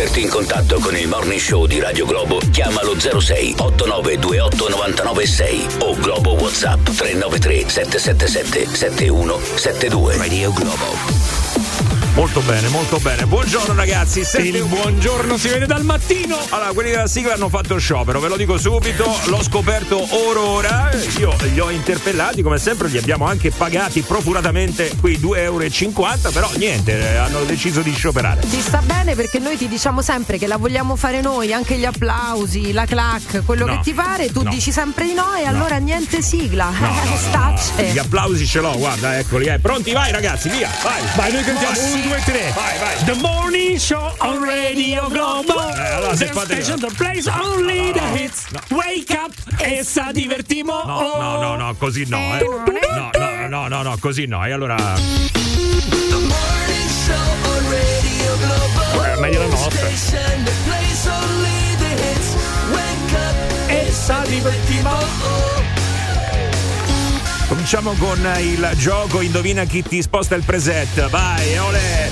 metterti in contatto con il Morning Show di Radio Globo, chiamalo 06 8928 996 o Globo WhatsApp 393 777 7172. Radio Globo. Molto bene, molto bene. Buongiorno ragazzi. Senti, il buongiorno si vede dal mattino. Allora, quelli della sigla hanno fatto sciopero, ve lo dico subito, l'ho scoperto ora. Io li ho interpellati, come sempre li abbiamo anche pagati profuratamente quei 2,50 €, però niente, hanno deciso di scioperare. Ti sta bene perché noi ti diciamo sempre che la vogliamo fare noi, anche gli applausi, la clac, quello no, che ti pare, tu no, dici sempre di no e allora no, niente sigla. No, stacce. No. Gli applausi ce l'ho, guarda, eccoli, pronti, vai ragazzi, via, vai, noi cantiamo. 1, 2, 3, vai. The Morning Show on Radio Globo. Allora, the station that plays only the hits. No. Wake up e sa divertimo. No, così no. No, così no. E allora. The Morning Show on Radio Globo. Meglio la notte. Wake up e sa divertimo. Cominciamo con il gioco indovina chi ti sposta il preset, vai, olè!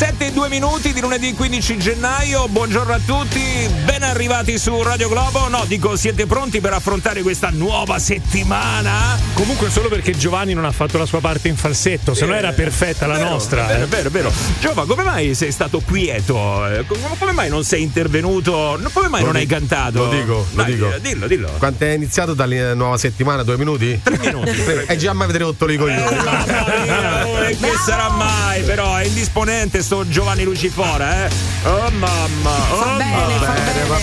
7:02 di lunedì 15 gennaio, buongiorno a tutti, ben arrivati su Radio Globo, siete pronti per affrontare questa nuova settimana? Comunque solo perché Giovanni non ha fatto la sua parte in falsetto, se no era perfetta la nostra. È vero. Giova, come mai sei stato quieto? Come mai non sei intervenuto? Come mai non hai cantato? Lo dico. Dillo. Quanto è iniziato dalla nuova settimana? 2 minuti? 3 minuti. E già mi avete rotto i coglioni. Che sarà mai, però? È indisponente sto Giovanni Lucifora, eh? Oh mamma. Va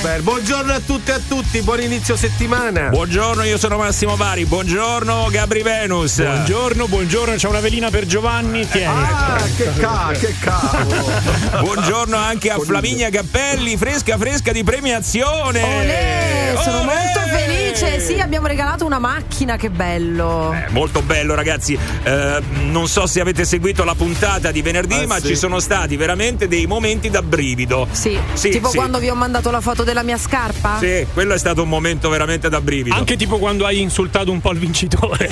bene. Buongiorno a tutte e a tutti, buon inizio settimana. Buongiorno, io sono Massimo Vari. Buongiorno Gabriele Venus. Buongiorno, c'è una velina per Giovanni. Tieni. Che cavolo. Buongiorno anche a Flaminia Cappelli, fresca di premiazione. Olè, sono molto felice. Sì, abbiamo regalato una macchina, che bello. Molto bello ragazzi, non so se avete seguito la puntata di venerdì, ma sì, ci sono stati veramente dei momenti da brivido. Sì. Tipo quando vi ho mandato la foto della mia scarpa? Sì, quello è stato un momento veramente da brivido. Anche tipo quando hai insultato un po' il vincitore.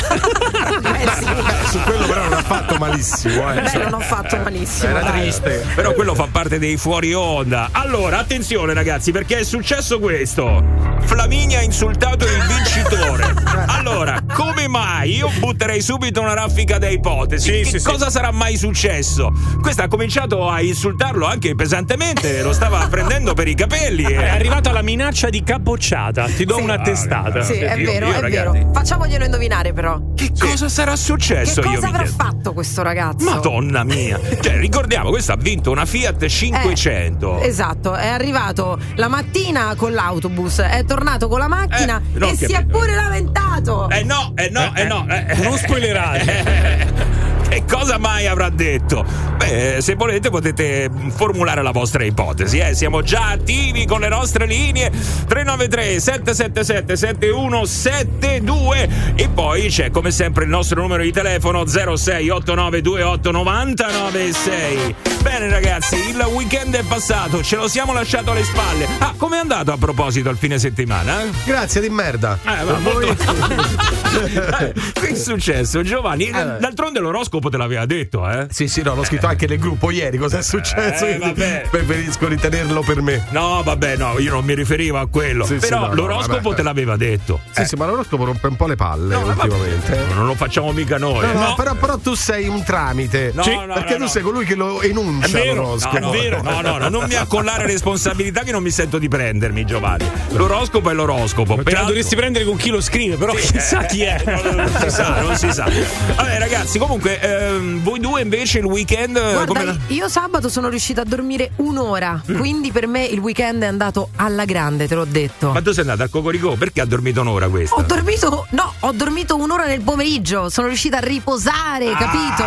Su quello però non ha fatto malissimo. Non ho fatto malissimo. Era triste. Però quello fa parte dei fuori onda. Allora, attenzione ragazzi, perché è successo questo. Flaminia ha insultato il vincitore. Allora, come mai? Io butterei subito una raffica da ipotesi. Cosa sarà mai successo? Questa ha cominciato a insultarlo anche pesantemente, lo stava prendendo per i capelli. È arrivata la minaccia di capocciata. Ti do una testata. Sì, è vero, è vero. Facciamoglielo indovinare però. Che cosa sarà successo? Che cosa avrà fatto questo ragazzo? Madonna mia. Cioè, ricordiamo, questo ha vinto una Fiat 500. Esatto, è arrivato la mattina con l'autobus, è tornato con la macchina e si è pure lamentato. Non spoilerate. E cosa mai avrà detto? Beh, se volete potete formulare la vostra ipotesi, siamo già attivi con le nostre linee 393 777 7172. E poi c'è come sempre il nostro numero di telefono 06 89 28 996. Bene ragazzi, il weekend è passato, ce lo siamo lasciato alle spalle. Com'è andato a proposito al fine settimana? Grazie di merda. Che è successo Giovanni? D'altronde l'oroscopo te l'aveva detto, eh? Sì, no, l'ho scritto anche nel gruppo ieri, cos'è successo? Preferisco ritenerlo per me. No, io non mi riferivo a quello. Però l'oroscopo te l'aveva detto. Sì, ma l'oroscopo rompe un po' le palle ultimamente. Non lo facciamo mica noi. No. Però tu sei un tramite. Perché tu sei colui che lo enuncia. L'oroscopo. È vero. No, non mi accollare responsabilità che non mi sento di prendermi, Giovanni. L'oroscopo è l'oroscopo. Però dovresti prendere con chi lo scrive, però chissà chi è. Non si sa. Vabbè, ragazzi, comunque. Voi due invece il weekend? Guarda, io sabato sono riuscita a dormire un'ora, quindi per me il weekend è andato alla grande, te l'ho detto. Ma tu sei andata a Cocorico, perché ha dormito un'ora questa? Ho dormito un'ora nel pomeriggio, sono riuscita a riposare, capito?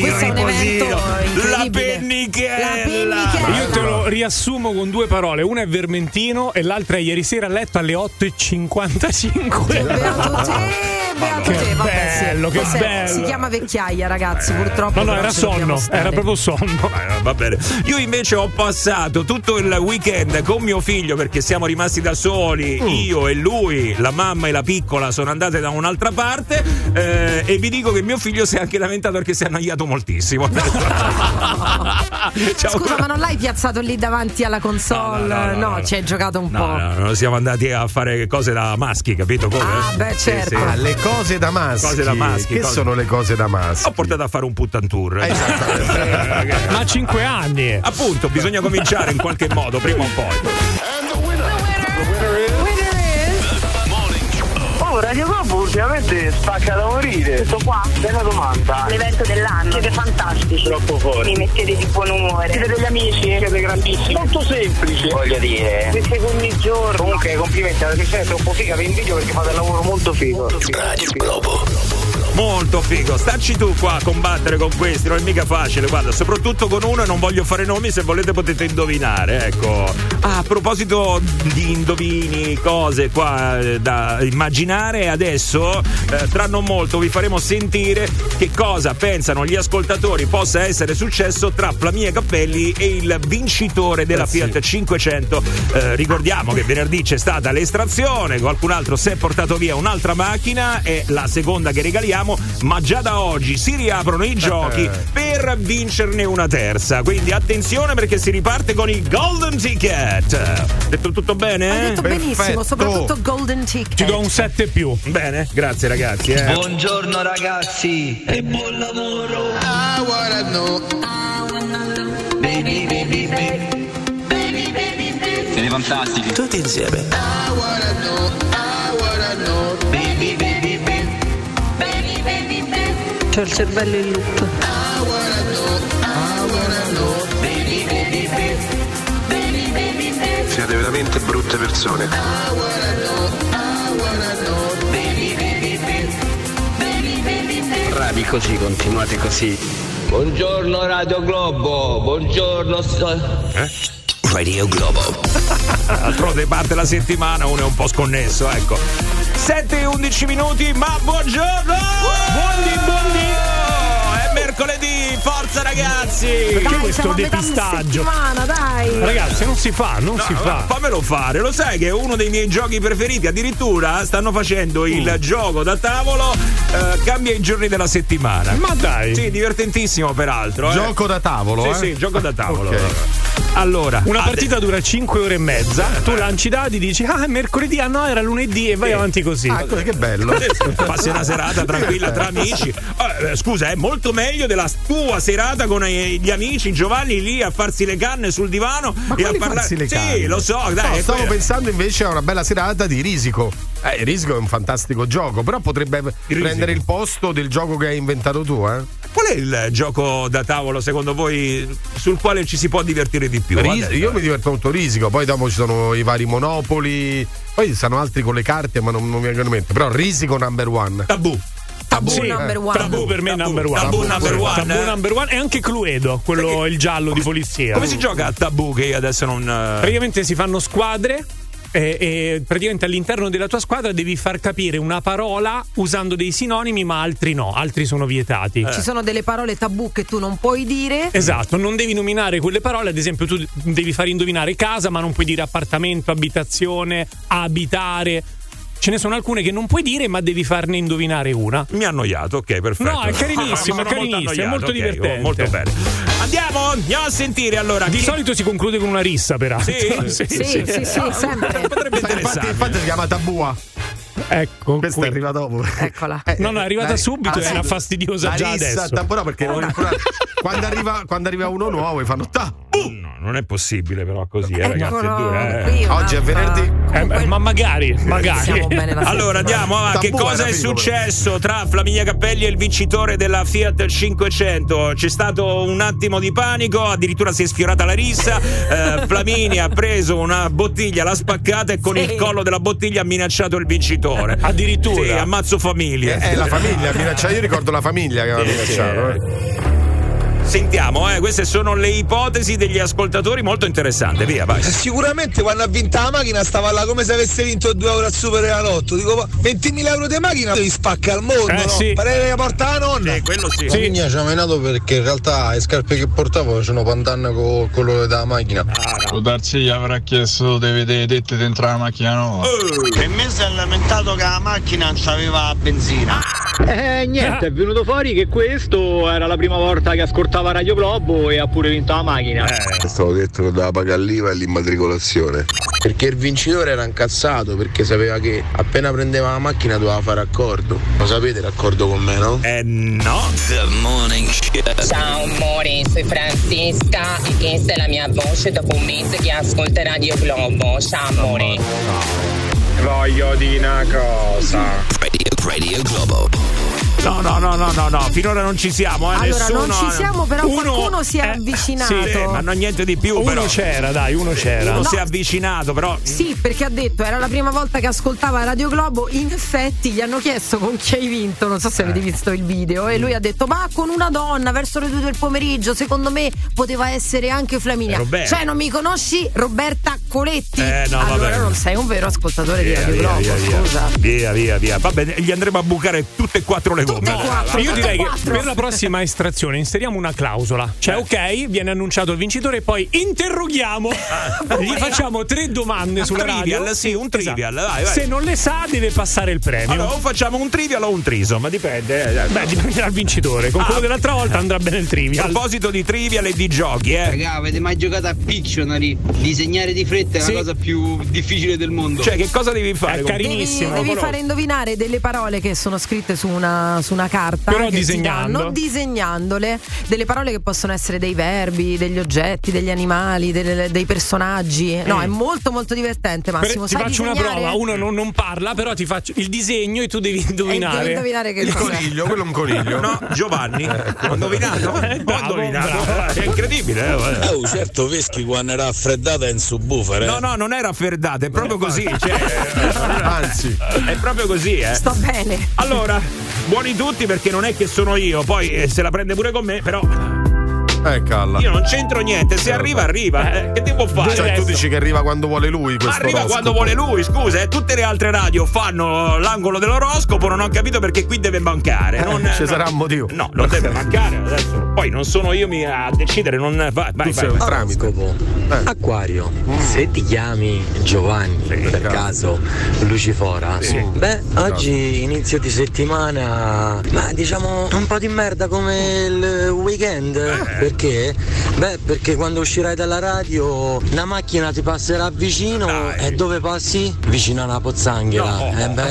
Questo è un evento incredibile. La pennichella. Io te lo riassumo con 2 parole, una è vermentino e l'altra è ieri sera a letto alle 8:55. Poteva, poteva. Che bello, che bello. Si chiama vecchiaia, ragazzi, purtroppo. No, era sonno, era proprio sonno. Va bene. Io invece ho passato tutto il weekend con mio figlio, perché siamo rimasti da soli, io e lui, la mamma e la piccola sono andate da un'altra parte, e vi dico che mio figlio si è anche lamentato perché si è annoiato moltissimo. Scusa, ma non l'hai piazzato lì davanti alla console? No, ci hai giocato un po'. No, siamo andati a fare cose da maschi, capito come? Ah, beh, certo. Sì, sì. Le cose da maschi. Cose da maschi. Che sono le cose da maschi? Ho portato a fare un puttan tour. Esatto. Ma 5 anni. Appunto, bisogna cominciare in qualche modo, prima o poi. Radio Globo ultimamente spacca da morire. Tutto qua. Bella domanda. L'evento dell'anno. Siete fantastici. Troppo forti. Mi mettete di buon umore. Siete degli amici. Siete grandissimi. Molto semplice. Voglio dire. Vi seguo ogni giorno. Comunque complimenti, la trasmissione è troppo figa. Vi invidio perché fate un lavoro molto figo. Molto figo. Radio Globo. Molto figo, stacci tu qua a combattere con questi, non è mica facile, guarda, soprattutto con uno, non voglio fare nomi, se volete potete indovinare, ecco. Ah, a proposito di indovini, cose qua da immaginare, adesso tra non molto vi faremo sentire che cosa pensano gli ascoltatori possa essere successo tra Flaminia Cappelli e il vincitore della Fiat 500. Ricordiamo che venerdì c'è stata l'estrazione, qualcun altro si è portato via un'altra macchina, è la seconda che regaliamo, ma già da oggi si riaprono i giochi per vincerne una terza, quindi attenzione perché si riparte con il Golden Ticket. Detto tutto bene? Hai detto benissimo, soprattutto Golden Ticket. Ti do un 7+. Bene, grazie ragazzi. Buongiorno ragazzi e buon lavoro. I wanna know. I wanna know. Baby, baby, baby. Baby, baby, baby. Siete fantastici. Tutti insieme. I wanna know. I wanna know. Baby, baby. C'ho il cervello in loop. Siete veramente brutte persone. Bravi così, continuate così. Buongiorno Radio Globo, buongiorno. Radio Globo. D'altronde parte la settimana, uno è un po' sconnesso, ecco. 7:11, ma buongiorno! Buondì! È mercoledì, forza ragazzi! Perché dai, questo depistaggio? Dai. Ragazzi, non si fa, non si fa. Fammelo fare, lo sai che è uno dei miei giochi preferiti, addirittura stanno facendo il gioco da tavolo, cambia i giorni della settimana. Ma dai! Sì, divertentissimo peraltro. Gioco da tavolo? Sì, sì, gioco da tavolo. Okay. Allora, una partita dura 5 ore e mezza, tu lanci dadi, dici è mercoledì, no era lunedì e vai avanti così. Ah, che bello. Passi una serata tranquilla tra amici. Scusa, è molto meglio della tua serata con gli amici, Giovanni lì a farsi le canne sul divano. Ma e a parlare. Sì, lo so, dai. No, stavo pensando invece a una bella serata di Risico. Risico è un fantastico gioco, però potrebbe prendere il posto del gioco che hai inventato tu, eh? Qual è il gioco da tavolo secondo voi sul quale ci si può divertire di più? Io mi diverto molto Risico, poi dopo ci sono i vari Monopoli, poi ci sono altri con le carte ma non mi vengono in mente, però Risico number 1. Tabù number one e anche Cluedo, quello perché? Il giallo di polizia. Come si gioca a Tabù che adesso non... Praticamente si fanno squadre e praticamente all'interno della tua squadra devi far capire una parola usando dei sinonimi, ma altri no, altri sono vietati. Ci sono delle parole tabù che tu non puoi dire. Esatto, non devi nominare quelle parole, ad esempio tu devi far indovinare casa, ma non puoi dire appartamento, abitazione, abitare. Ce ne sono alcune che non puoi dire, ma devi farne indovinare una. Mi ha annoiato, ok, perfetto. No, è carinissimo, è molto divertente. Molto bene. Andiamo a sentire allora. Di solito si conclude con una rissa, peraltro. Sì, sempre. Potrebbe interessare. Infatti si chiama Tabua. Ecco, questa arriva dopo. Eccola. No, è arrivata subito, era fastidiosa già adesso. Però perché quando arriva uno nuovo e fanno Tabù. No, non è possibile però così, ragazzi, è dura, Oggi è venerdì. Ma magari. Allora andiamo avanti. Che cosa è successo tra Flaminia Cappelli e il vincitore della Fiat 500? C'è stato un attimo di panico, addirittura si è sfiorata la rissa. Flaminia ha preso una bottiglia, l'ha spaccata e con il collo della bottiglia ha minacciato il vincitore. Addirittura. Sì, ammazzo famiglie. La famiglia minacciata. Io ricordo la famiglia che aveva minacciato. Sentiamo, queste sono le ipotesi degli ascoltatori, molto interessante, via, vai. Sicuramente quando ha vinto la macchina stava là come se avesse vinto 2 euro al Superenalotto. Dico, 20.000 euro di macchina li spacca al mondo, no? Sì. Parere che porta la nonna. Quello sì. La mia ci ha menato perché in realtà le scarpe che portavo sono Pantano con quello della macchina. Può darsi gli avrà chiesto di vedere dette dentro la macchina nuova. E me si è lamentato che la macchina non c'aveva benzina. Niente, è venuto fuori che questo era la prima volta che ascoltava Radio Globo e ha pure vinto la macchina. È stato detto che doveva pagare l'IVA e l'immatricolazione. Perché il vincitore era incazzato perché sapeva che appena prendeva la macchina doveva fare accordo. Lo sapete l'accordo con me, no? No. The Morning Show. Ciao amore, sono Francesca e questa è la mia voce dopo un mese che ascolta Radio Globo. Ciao amore. Voglio dire una cosa. Radio Globo. No, finora non ci siamo. Allora nessuno, non ci siamo, però uno, qualcuno si è avvicinato. Sì, ma non niente di più. Uno c'era. Uno si è avvicinato, però. Sì, perché ha detto era la prima volta che ascoltava Radio Globo. In effetti gli hanno chiesto con chi hai vinto. Non so se avete visto il video. E lui ha detto: ma con una donna verso le 2 del pomeriggio. Secondo me poteva essere anche Flaminia. Cioè, non mi conosci Roberta Coletti? No, allora vabbè, non sei un vero ascoltatore di Radio Globo. Scusa. Via. Va bene, gli andremo a bucare tutte e quattro le gomme. Io direi che per la prossima estrazione inseriamo una clausola. Cioè, ok, viene annunciato il vincitore e poi interroghiamo. Gli facciamo 3 domande sulla trivial, radio. Sì, un trivial. Esatto. Vai. Se non le sa, deve passare il premio. Allora, o facciamo un trivial o un trisom, ma dipende. Beh, dipende dal vincitore. Con quello dell'altra volta andrà bene il trivial. A proposito di trivial e di giochi, Raga, avete mai giocato a Pictionary? Disegnare di fretta è la cosa più difficile del mondo. Cioè, che cosa devi fare? È carinissimo. Devi fare indovinare delle parole che sono scritte su una carta, però disegnandole delle parole che possono essere dei verbi, degli oggetti, degli animali, dei personaggi. No, è molto molto divertente, Massimo. Ti faccio disegnare? Una prova, uno non parla, però ti faccio il disegno e tu devi indovinare. Devi indovinare che il coniglio, quello è un coniglio. No, Giovanni, ho indovinato. È incredibile. Certo, Veschi quando era raffreddata in subwoofer. No, non è raffreddata, è proprio così. Anzi, è proprio così. Sto bene. Allora, buoni tutti perché non è che sono io, poi se la prende pure con me, però calla. Io non c'entro niente, se arriva. Che devo fare? Cioè tu dici che arriva quando vuole lui questo Arriva oroscopo. Quando vuole lui, scusa, tutte le altre radio fanno l'angolo dell'oroscopo, non ho capito perché qui deve mancare. Ci sarà un motivo. No, non deve mancare adesso. Poi non sono io a decidere, non vai. Sei un tramite. Acquario. Se ti chiami Giovanni per caso Lucifora. Sì. Beh, oggi inizio di settimana, ma diciamo un po' di merda come il weekend. Perché? Beh, perché quando uscirai dalla radio una macchina ti passerà vicino. Dai. E dove passi? Vicino a una pozzanghera. No.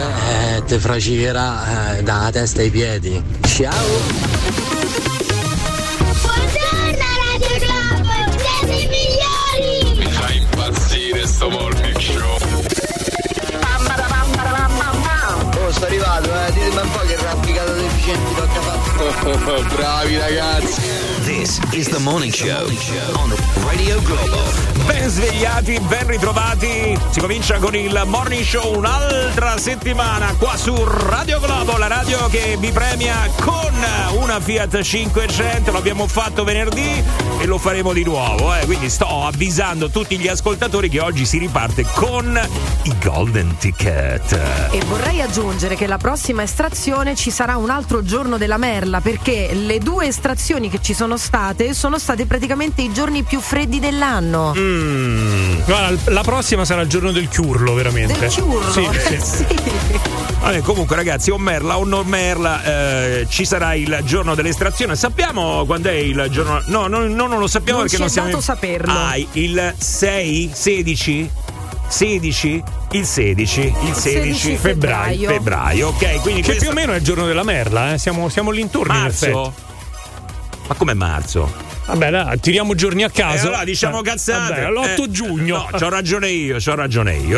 Te fracicherà dalla testa ai piedi. Ciao! Buongiorno Radio Club, siete i migliori! Mi fa impazzire sto morning show. Sto arrivato, ditemi un po' che raffigata deficiente tocca fare. Bravi ragazzi! This is The Morning Show on Radio Globo. Ben svegliati, ben ritrovati. Si comincia con il Morning Show un'altra settimana qua su Radio Globo, la radio che vi premia con una Fiat 500. L'abbiamo fatto venerdì e lo faremo di nuovo. Quindi sto avvisando tutti gli ascoltatori che oggi si riparte con i Golden Ticket. E vorrei aggiungere che la prossima estrazione ci sarà un altro giorno della merla, perché le 2 estrazioni che ci sono state praticamente i giorni più freddi dell'anno. Guarda, la prossima sarà il giorno del chiurlo, veramente. Del chiurlo? Sì. Vabbè, comunque ragazzi, o merla o non merla, ci sarà il giorno dell'estrazione. Sappiamo quando è il giorno? No, non lo sappiamo, non perché non siamo... Non ci è dato saperlo. Il 6? 16? 16? Il 16 febbraio. Ok, quindi che più o meno è il giorno della merla, siamo lì intorno. Marzo? In effetti. Ma come marzo? Vabbè, là, tiriamo giorni a caso. Allora diciamo cazzate. Vabbè, l'8 giugno. No, c'ho ragione io,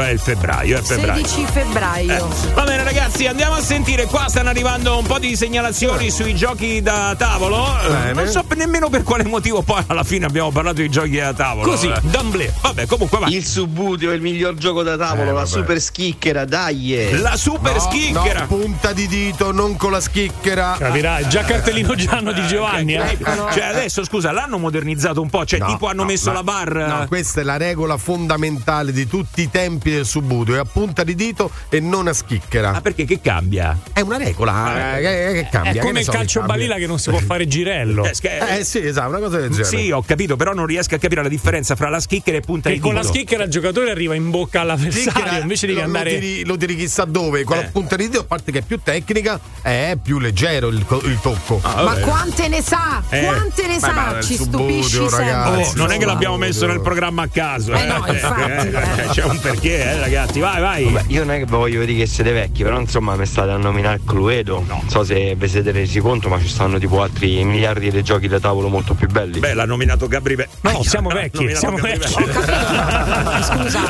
è il febbraio, è febbraio. 16 febbraio. Va bene ragazzi, andiamo a sentire, qua stanno arrivando un po' di segnalazioni sui giochi da tavolo. Non so nemmeno per quale motivo poi alla fine abbiamo parlato di giochi da tavolo. Così, d'amblè. Vabbè, comunque va. Il Subbuteo è il miglior gioco da tavolo, la super schicchera, dai. La super schicchera. No, punta di dito, non con la schicchera. Capirai, già cartellino giallo di Giovanni. Cioè adesso scusa, l'hanno modernizzato un po', cioè messo la bar. No, questa è la regola fondamentale di tutti i tempi del Subbuteo, è a punta di dito e non a schicchera. Ma perché che cambia? È una regola che cambia. È come il calcio balila che non si può fare girello. Sì, esatto, una cosa del genere. Sì, ho capito, però non riesco a capire la differenza fra la schicchera e punta di dito. Con la schicchera il giocatore arriva in bocca all'avversario, invece devi andare lo tiri chissà dove, con la punta di dito, a parte che è più tecnica, è più leggero il tocco. Ma quante ne sa? Quante ne sa? Ci stupisci sempre. Oh, non è che l'abbiamo messo nel programma a caso. No, infatti. C'è un perché, ragazzi. Vai. Vabbè, io non è che voglio dire che siete vecchi, però insomma mi state a nominare Cluedo. No. Non so se vi siete resi conto, ma ci stanno tipo altri miliardi di giochi da tavolo molto più belli. Beh, l'ha nominato Gabriele. No, siamo vecchi. Scusa,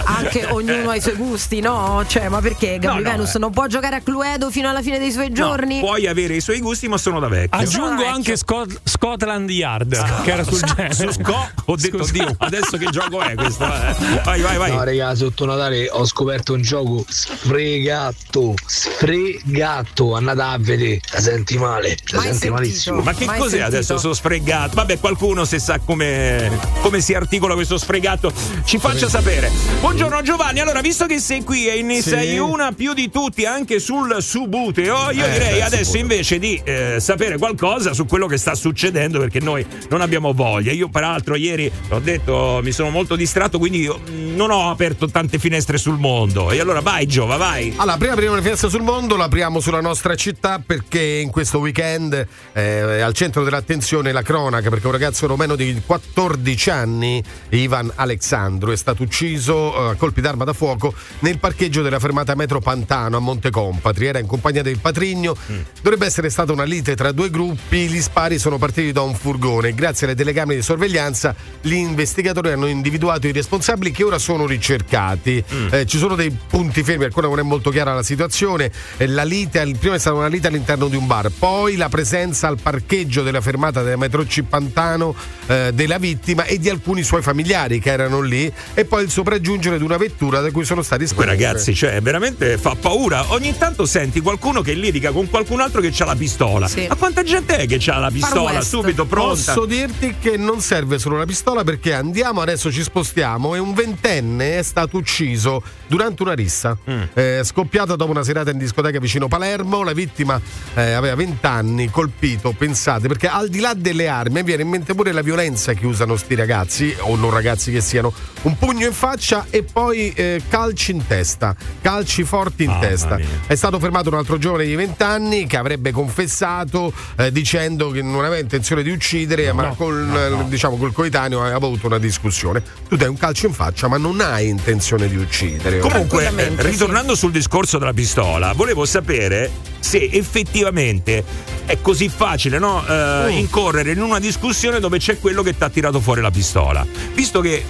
anche ognuno ha i suoi gusti, no? Cioè, ma perché Gabriele Venus non può giocare a Cluedo fino alla fine dei suoi giorni? Puoi avere i suoi gusti, ma sono da vecchio. Aggiungo anche Scotland Yard, che era sul genere. Ho detto Dio, adesso che gioco è questo? Vai. No, raga, sotto Natale ho scoperto un gioco sfregato. Andate a vedere, la senti male, malissimo. Ma che mai cos'è sentito? Adesso sono sfregato. Vabbè, qualcuno se sa come si articola questo sfregato, ci faccia sapere. Buongiorno Giovanni, allora visto che sei qui e ne sei una più di tutti anche sul Subbuteo, io direi adesso invece di sapere qualcosa su quello che sta succedendo, perché noi non abbiamo voglia. Io peraltro ieri ho detto mi sono molto distratto, quindi io non ho aperto tante finestre sul mondo. E allora vai Giova, vai. Allora prima apriamo una finestra sul mondo, la apriamo sulla nostra città, perché in questo weekend è al centro dell'attenzione la cronaca, perché un ragazzo romeno di 14 anni, Ivan Alessandro, è stato ucciso a colpi d'arma da fuoco nel parcheggio della fermata metro Pantano a Monte Compatri. Era in compagnia del patrigno. Dovrebbe essere stata una lite tra due gruppi, gli spari sono partiti da un furgone. Grazie alle telecamere di sorveglianza gli investigatori hanno individuato i responsabili, che ora sono ricercati. Ci sono dei punti fermi, ancora non è molto chiara la situazione. La lite, prima è stata una lite all'interno di un bar, poi la presenza al parcheggio della fermata della metro C Pantano della vittima e di alcuni suoi familiari che erano lì, e poi il sopraggiungere di una vettura da cui sono stati spari. Ragazzi, cioè veramente fa paura, ogni tanto senti qualcuno che litiga con qualcun altro che c'ha la pistola. Ma quanta gente è che c'ha la pistola subito pronta? Posso dirti che non serve solo la pistola, perché andiamo adesso, ci spostiamo, e un ventenne è stato ucciso durante una rissa scoppiata dopo una serata in discoteca vicino Palermo. La vittima aveva 20 anni, colpito, pensate, perché al di là delle armi viene in mente pure la violenza che usano sti ragazzi, o non ragazzi che siano, un pugno in faccia e poi calci in testa, calci forti in testa. È stato fermato un altro giovane di 20 anni che avrebbe confessato dicendo che non aveva intenzione di uccidere, diciamo col coetaneo aveva avuto una discussione. Tu dai un calcio in faccia ma non hai intenzione di uccidere. Comunque ritornando sul discorso della pistola, volevo sapere se effettivamente è così facile incorrere in una discussione dove c'è quello che ti ha tirato fuori la pistola, visto che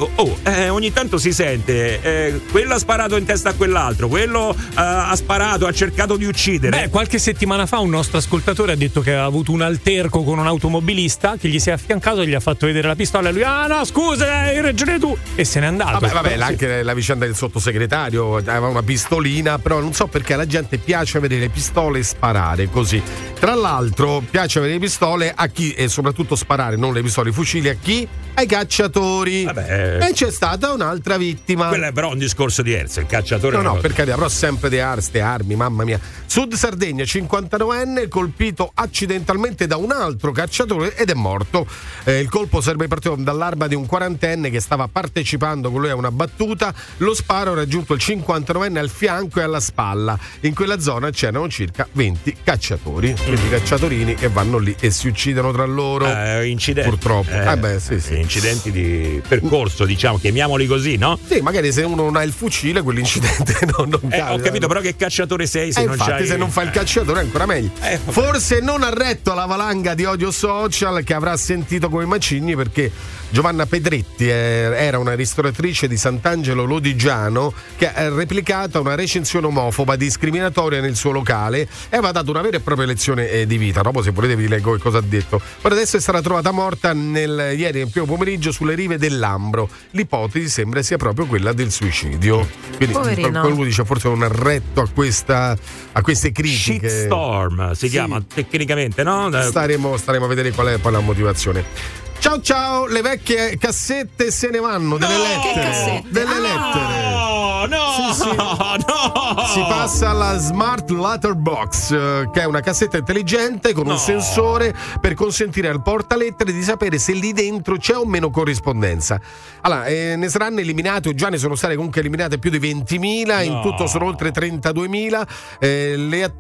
ogni tanto si sente quello ha sparato in testa a quell'altro, quello ha sparato, ha cercato di uccidere. Beh, qualche settimana fa un nostro ascoltatore ha detto che ha avuto un alterco con un automobilista che gli si è affiancato e gli ha fatto vedere la pistola e lui no scusa, hai ragione tu, e se n'è andato. Vabbè, anche la vicenda del sottosegretario, aveva una pistolina, però non so perché alla gente piace vedere le pistole e sparare così. Tra l'altro piace avere le pistole a chi, e soprattutto sparare, non le pistole, i fucili a chi? Ai cacciatori. Vabbè. E c'è stata un'altra vittima. Quello è però un discorso diverso, il cacciatore. No, per carità, però sempre ste armi, mamma mia. Sud Sardegna, 59enne, colpito accidentalmente da un altro cacciatore ed è morto. Il colpo sarebbe partito dall'arma di un 40enne che stava partecipando con lui a una battuta. Lo sparo ha raggiunto il 59enne al fianco e alla spalla. In quella zona c'erano circa 20 cacciatori. Quindi cacciatori che vanno lì e si uccidono tra loro. Incidenti. Purtroppo. Sì. incidenti di percorso, diciamo, chiamiamoli così, no? Sì, magari se uno non ha il fucile quell'incidente non cambia. Ho capito, però che cacciatore sei se non c'hai... Infatti se non fa il cacciatore è ancora meglio. Forse non ha retto alla valanga di odio social che avrà sentito come macigni, perché Giovanna Pedretti era una ristoratrice di Sant'Angelo Lodigiano che ha replicato una recensione omofoba discriminatoria nel suo locale e aveva dato una vera e propria lezione di vita. Dopo, se volete, vi leggo cosa ha detto. Per adesso è stata trovata morta ieri nel primo pomeriggio sulle rive dell'Ambro. L'ipotesi sembra sia proprio quella del suicidio. Quindi qualcuno dice forse non ha retto a queste critiche. Shitstorm si chiama tecnicamente, no? Staremo a vedere qual è poi la motivazione. Ciao, le vecchie cassette se ne vanno, delle lettere. No. Si passa alla Smart Letterbox, che è una cassetta intelligente con un sensore per consentire al portalettere di sapere se lì dentro c'è o meno corrispondenza. Allora, ne saranno eliminate, già ne sono state comunque eliminate più di 20.000, in tutto sono oltre 32.000.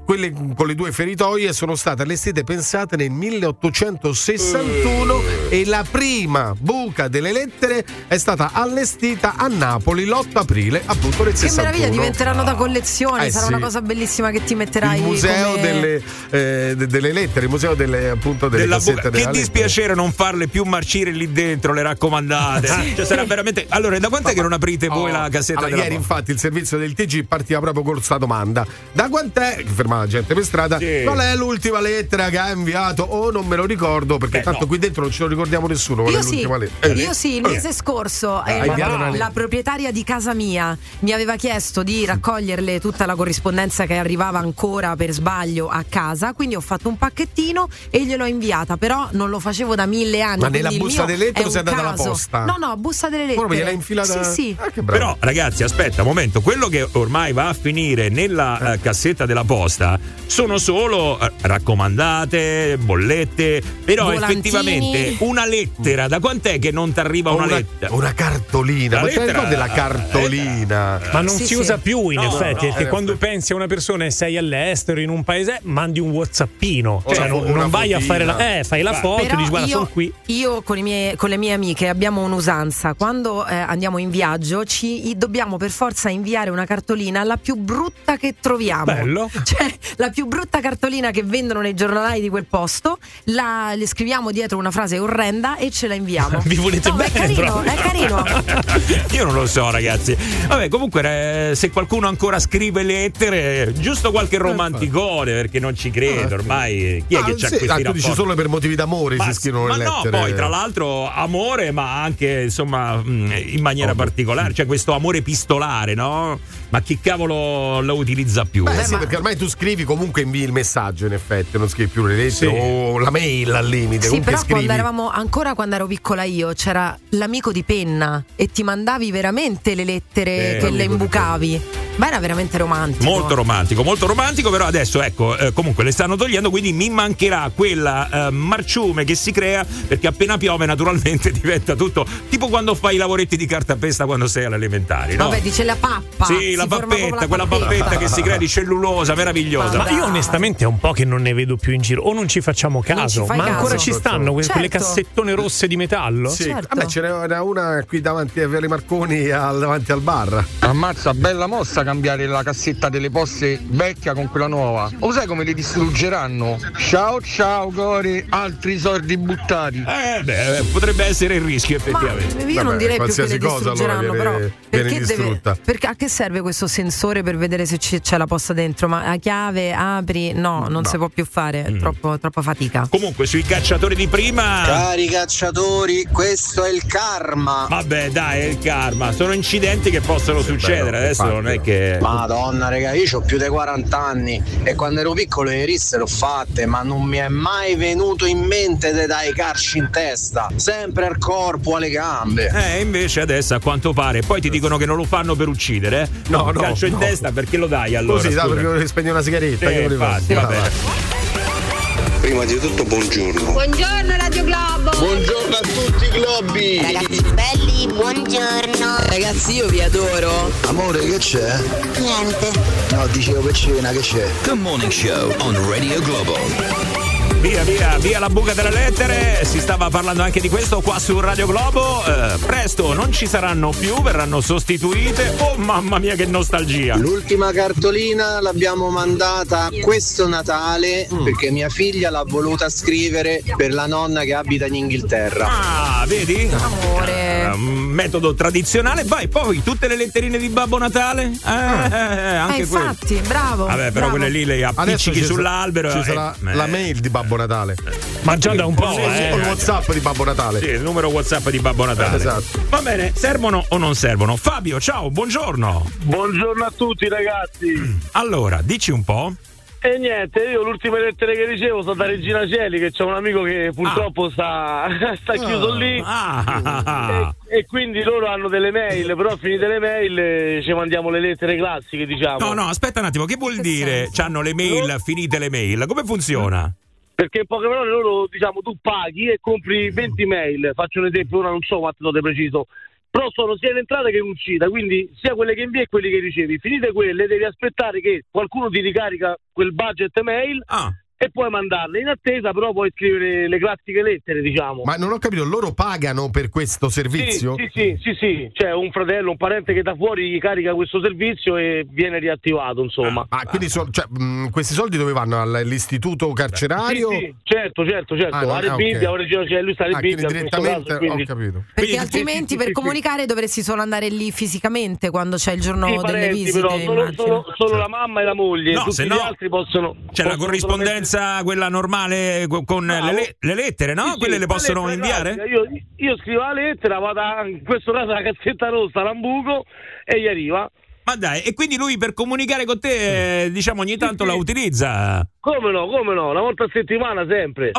Quelle con le due feritoie sono state allestite e pensate nel 1861 e la prima buca delle lettere è stata allestita a Napoli l'8 aprile, appunto. Che meraviglia, diventeranno da collezione, sarà una cosa bellissima che ti metterai. Il museo delle lettere, il museo delle cassette. Che dispiacere non farle più marcire lì dentro le raccomandate. Cioè, sarà veramente. Allora, da quant'è che non aprite voi la cassetta? Allora, ieri infatti il servizio del TG partiva proprio con questa domanda: da quant'è, fermava la gente per strada, qual è l'ultima lettera che ha inviato? Non me lo ricordo, perché tanto qui dentro non ce lo ricordiamo nessuno. Qual è l'ultima lettera? Io sì, il mese scorso la proprietaria di casa mia mi aveva chiesto di raccoglierle tutta la corrispondenza che arrivava ancora per sbaglio a casa, quindi ho fatto un pacchettino e gliel'ho inviata, però non lo facevo da 1000 anni. Ma nella busta delle lettere o sei andata alla posta? No, busta delle lettere. Poi me l'hai infilata? Sì. Però ragazzi, aspetta un momento, quello che ormai va a finire nella cassetta della posta sono solo raccomandate, bollette, però volantini. Effettivamente una lettera, da quant'è che non ti arriva una lettera? Una cartolina, ma te ricordi la cartolina? Ma non si usa più in effetti, perché quando pensi a una persona e sei all'estero in un paese, mandi un whatsappino, cioè non vai a fare fai la foto, dici guarda sono qui. Io con le mie amiche abbiamo un'usanza: quando andiamo in viaggio ci dobbiamo per forza inviare una cartolina, la più brutta che troviamo. Bello. Cioè la più brutta cartolina che vendono nei giornalai di quel posto, le scriviamo dietro una frase orrenda e ce la inviamo. Vi volete bene? È carino. Io non lo so, ragazzi. Vabbè, comunque se qualcuno ancora scrive lettere, giusto qualche romanticone, perché non ci credo ormai, chi è che c'ha questi rapporti? Dici solo per motivi d'amore si scrivono le lettere. Ma no, poi tra l'altro amore, ma anche insomma in maniera particolare, cioè questo amore epistolare, no? Ma chi cavolo lo utilizza più? Perché ormai tu scrivi, comunque invii il messaggio, in effetti non scrivi più le lettere o la mail al limite. Sì, però scrivi. Quando ero piccola io c'era l'amico di penna e ti mandavi veramente le lettere che le imbucavi. Ma era veramente romantico. Molto romantico, però adesso ecco, comunque le stanno togliendo, quindi mi mancherà quella marciume che si crea, perché appena piove naturalmente diventa tutto tipo quando fai i lavoretti di cartapesta quando sei alle elementari, no? Vabbè, dice la pappa. Sì, la pappetta, quella pappetta che si crea di cellulosa, meravigliosa. Ma io onestamente è un po' che non ne vedo più in giro, o non ci facciamo caso, ma ancora ci stanno quelle cassettone rosse di metallo? Sì, certo. Vabbè, ce n'era una qui davanti a Viale Marconi, davanti al bar. Ammazza, bella mossa cambiare la cassetta delle poste vecchia con quella nuova. O sai come le distruggeranno? Ciao Cori, altri soldi buttati. Potrebbe essere il rischio, effettivamente. Ma io non direi più che le distruggeranno, allora viene distrutta. Perché a che serve questo sensore per vedere se c'è la posta dentro? Ma a chiave apri? No, non si può più fare, è troppa fatica. Comunque sui cacciatori di prima, cari cacciatori, questo è il karma. Vabbè, dai, è il karma, sono incidenti che possono succedere, adesso non è che... Madonna, raga, io c'ho più di 40 anni e quando ero piccolo le risse l'ho fatte, ma non mi è mai venuto in mente di dai carci in testa, sempre al corpo, alle gambe. Invece adesso a quanto pare, poi ti dicono che non lo fanno per uccidere, no, calcio in testa perché lo dai allora? Così, perché non spegni una sigaretta, Prima di tutto buongiorno Radio Globo, buongiorno a tutti i globi, ragazzi belli, buongiorno ragazzi, io vi adoro amore. Che c'è? Niente, no, dicevo per cena che c'è. The Morning Show on Radio Globo. Via la buca delle lettere, si stava parlando anche di questo qua su Radio Globo. Presto non ci saranno più, verranno sostituite. Oh mamma mia che nostalgia. L'ultima cartolina l'abbiamo mandata questo Natale perché mia figlia l'ha voluta scrivere per la nonna che abita in Inghilterra. Ah, vedi? Amore. Metodo tradizionale, vai poi tutte le letterine di Babbo Natale. Anche infatti, bravo. Vabbè, però quelle lì le appiccichi sull'albero. Ci sarà la mail di Babbo Natale. Ma già da un po', il WhatsApp di Babbo Natale. Sì, il numero WhatsApp di Babbo Natale. Esatto. Va bene, servono o non servono? Fabio, ciao, buongiorno. Buongiorno a tutti, ragazzi. Allora, dici un po'. E niente, io l'ultima lettera che ricevo sono da Regina Celi, che c'è un amico che purtroppo sta chiuso lì. E quindi loro hanno delle mail, però finite le mail ci mandiamo le lettere classiche, diciamo. No, aspetta un attimo, che vuol dire c'hanno le mail, finite le mail? Come funziona? Perché in poche parole loro, diciamo, tu paghi e compri 20 mail, faccio un esempio, ora non so quanto te preciso, però sono sia in entrata che in uscita, quindi sia quelle che invia e quelle che ricevi. Finite quelle, devi aspettare che qualcuno ti ricarica quel budget mail e puoi mandarle. In attesa però puoi scrivere le classiche lettere, diciamo. Ma non ho capito, loro pagano per questo servizio? Sì, c'è un fratello, un parente che da fuori carica questo servizio e viene riattivato, insomma. Quindi questi soldi dove vanno? All'istituto carcerario? Sì, certo. Pindia, cioè lui sta in Pindia, direttamente, caso, quindi... ho capito. Perché altrimenti per comunicare dovresti solo andare lì fisicamente quando c'è il giorno delle parenti, visite. Però, solo la mamma e la moglie, no, tutti se gli altri possono... C'è la corrispondenza quella normale con le lettere, no? Sì, quelle le possono inviare? Io scrivo la lettera, vado in questo caso alla Cazzetta Rossa, l'Ambuco, e gli arriva. Ma dai, e quindi lui per comunicare con te, diciamo, ogni tanto la utilizza? Come no, una volta a settimana sempre.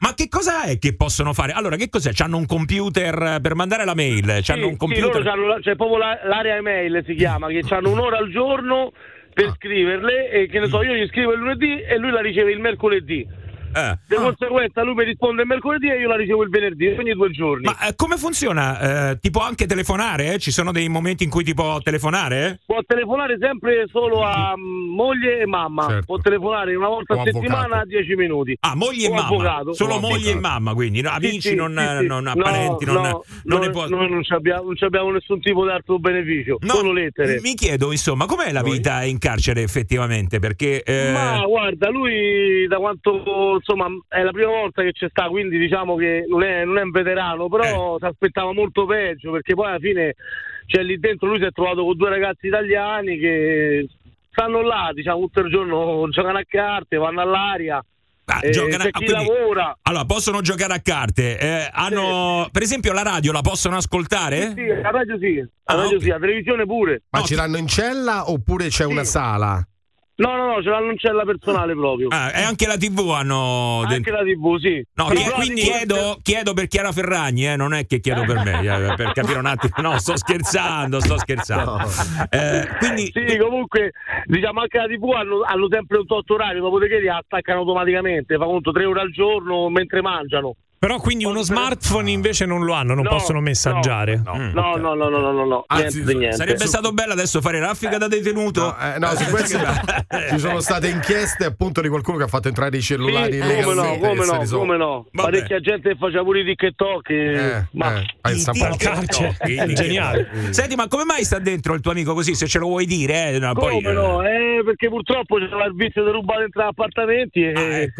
Ma che cosa è che possono fare? Allora, che cos'è? C'hanno un computer per mandare la mail? C'hanno un computer? Sì, loro c'è proprio l'area email, si chiama, che c'hanno un'ora al giorno per scriverle, e che ne so, io gli scrivo il lunedì e lui la riceve il mercoledì. Di conseguenza lui mi risponde il mercoledì e io la ricevo il venerdì, ogni 2 giorni. Ma come funziona? Tipo anche telefonare? Ci sono dei momenti in cui ti può telefonare? Può telefonare sempre solo a moglie e mamma. Certo. Può telefonare una volta a settimana a 10 minuti. Ah, moglie o e mamma? Avvocato. Solo moglie e mamma, quindi amici, non parenti. Noi non abbiamo nessun tipo di altro beneficio, solo lettere. Mi chiedo, insomma, com'è la vita in carcere effettivamente? Perché ma guarda, lui da quanto... Insomma, è la prima volta che ci sta, quindi diciamo che non è un veterano, però si aspettava molto peggio, perché poi alla fine, cioè, lì dentro lui si è trovato con 2 ragazzi italiani che stanno là, diciamo, tutto il giorno giocano a carte, vanno all'aria. Giocano, chi lavora. Allora, possono giocare a carte. Hanno, per esempio, la radio la possono ascoltare? Sì, la radio sì, la radio sì, la televisione pure. Ma ce l'hanno in cella oppure c'è una sala? No, ce l'hanno in cella personale proprio. E anche la TV hanno. Anche la TV, sì. No, quindi chiedo per Chiara Ferragni, non è che chiedo per me, per capire un attimo. No, sto scherzando. No. Quindi... Sì, comunque, diciamo, anche la TV hanno sempre un tot orario, dopodiché li attaccano automaticamente, fa conto 3 ore al giorno mentre mangiano. Però quindi uno smartphone invece non lo hanno, non possono messaggiare. No. Anzi, niente. Sarebbe stato bello adesso fare raffica da detenuto. No, su questo ci sono state inchieste appunto di qualcuno che ha fatto entrare i cellulari. Sì, come no. Parecchia gente che faceva pure i TikTok. Geniale. Senti, ma come mai sta dentro il tuo amico così, se ce lo vuoi dire? Perché purtroppo c'era il vizio di rubare tra appartamenti e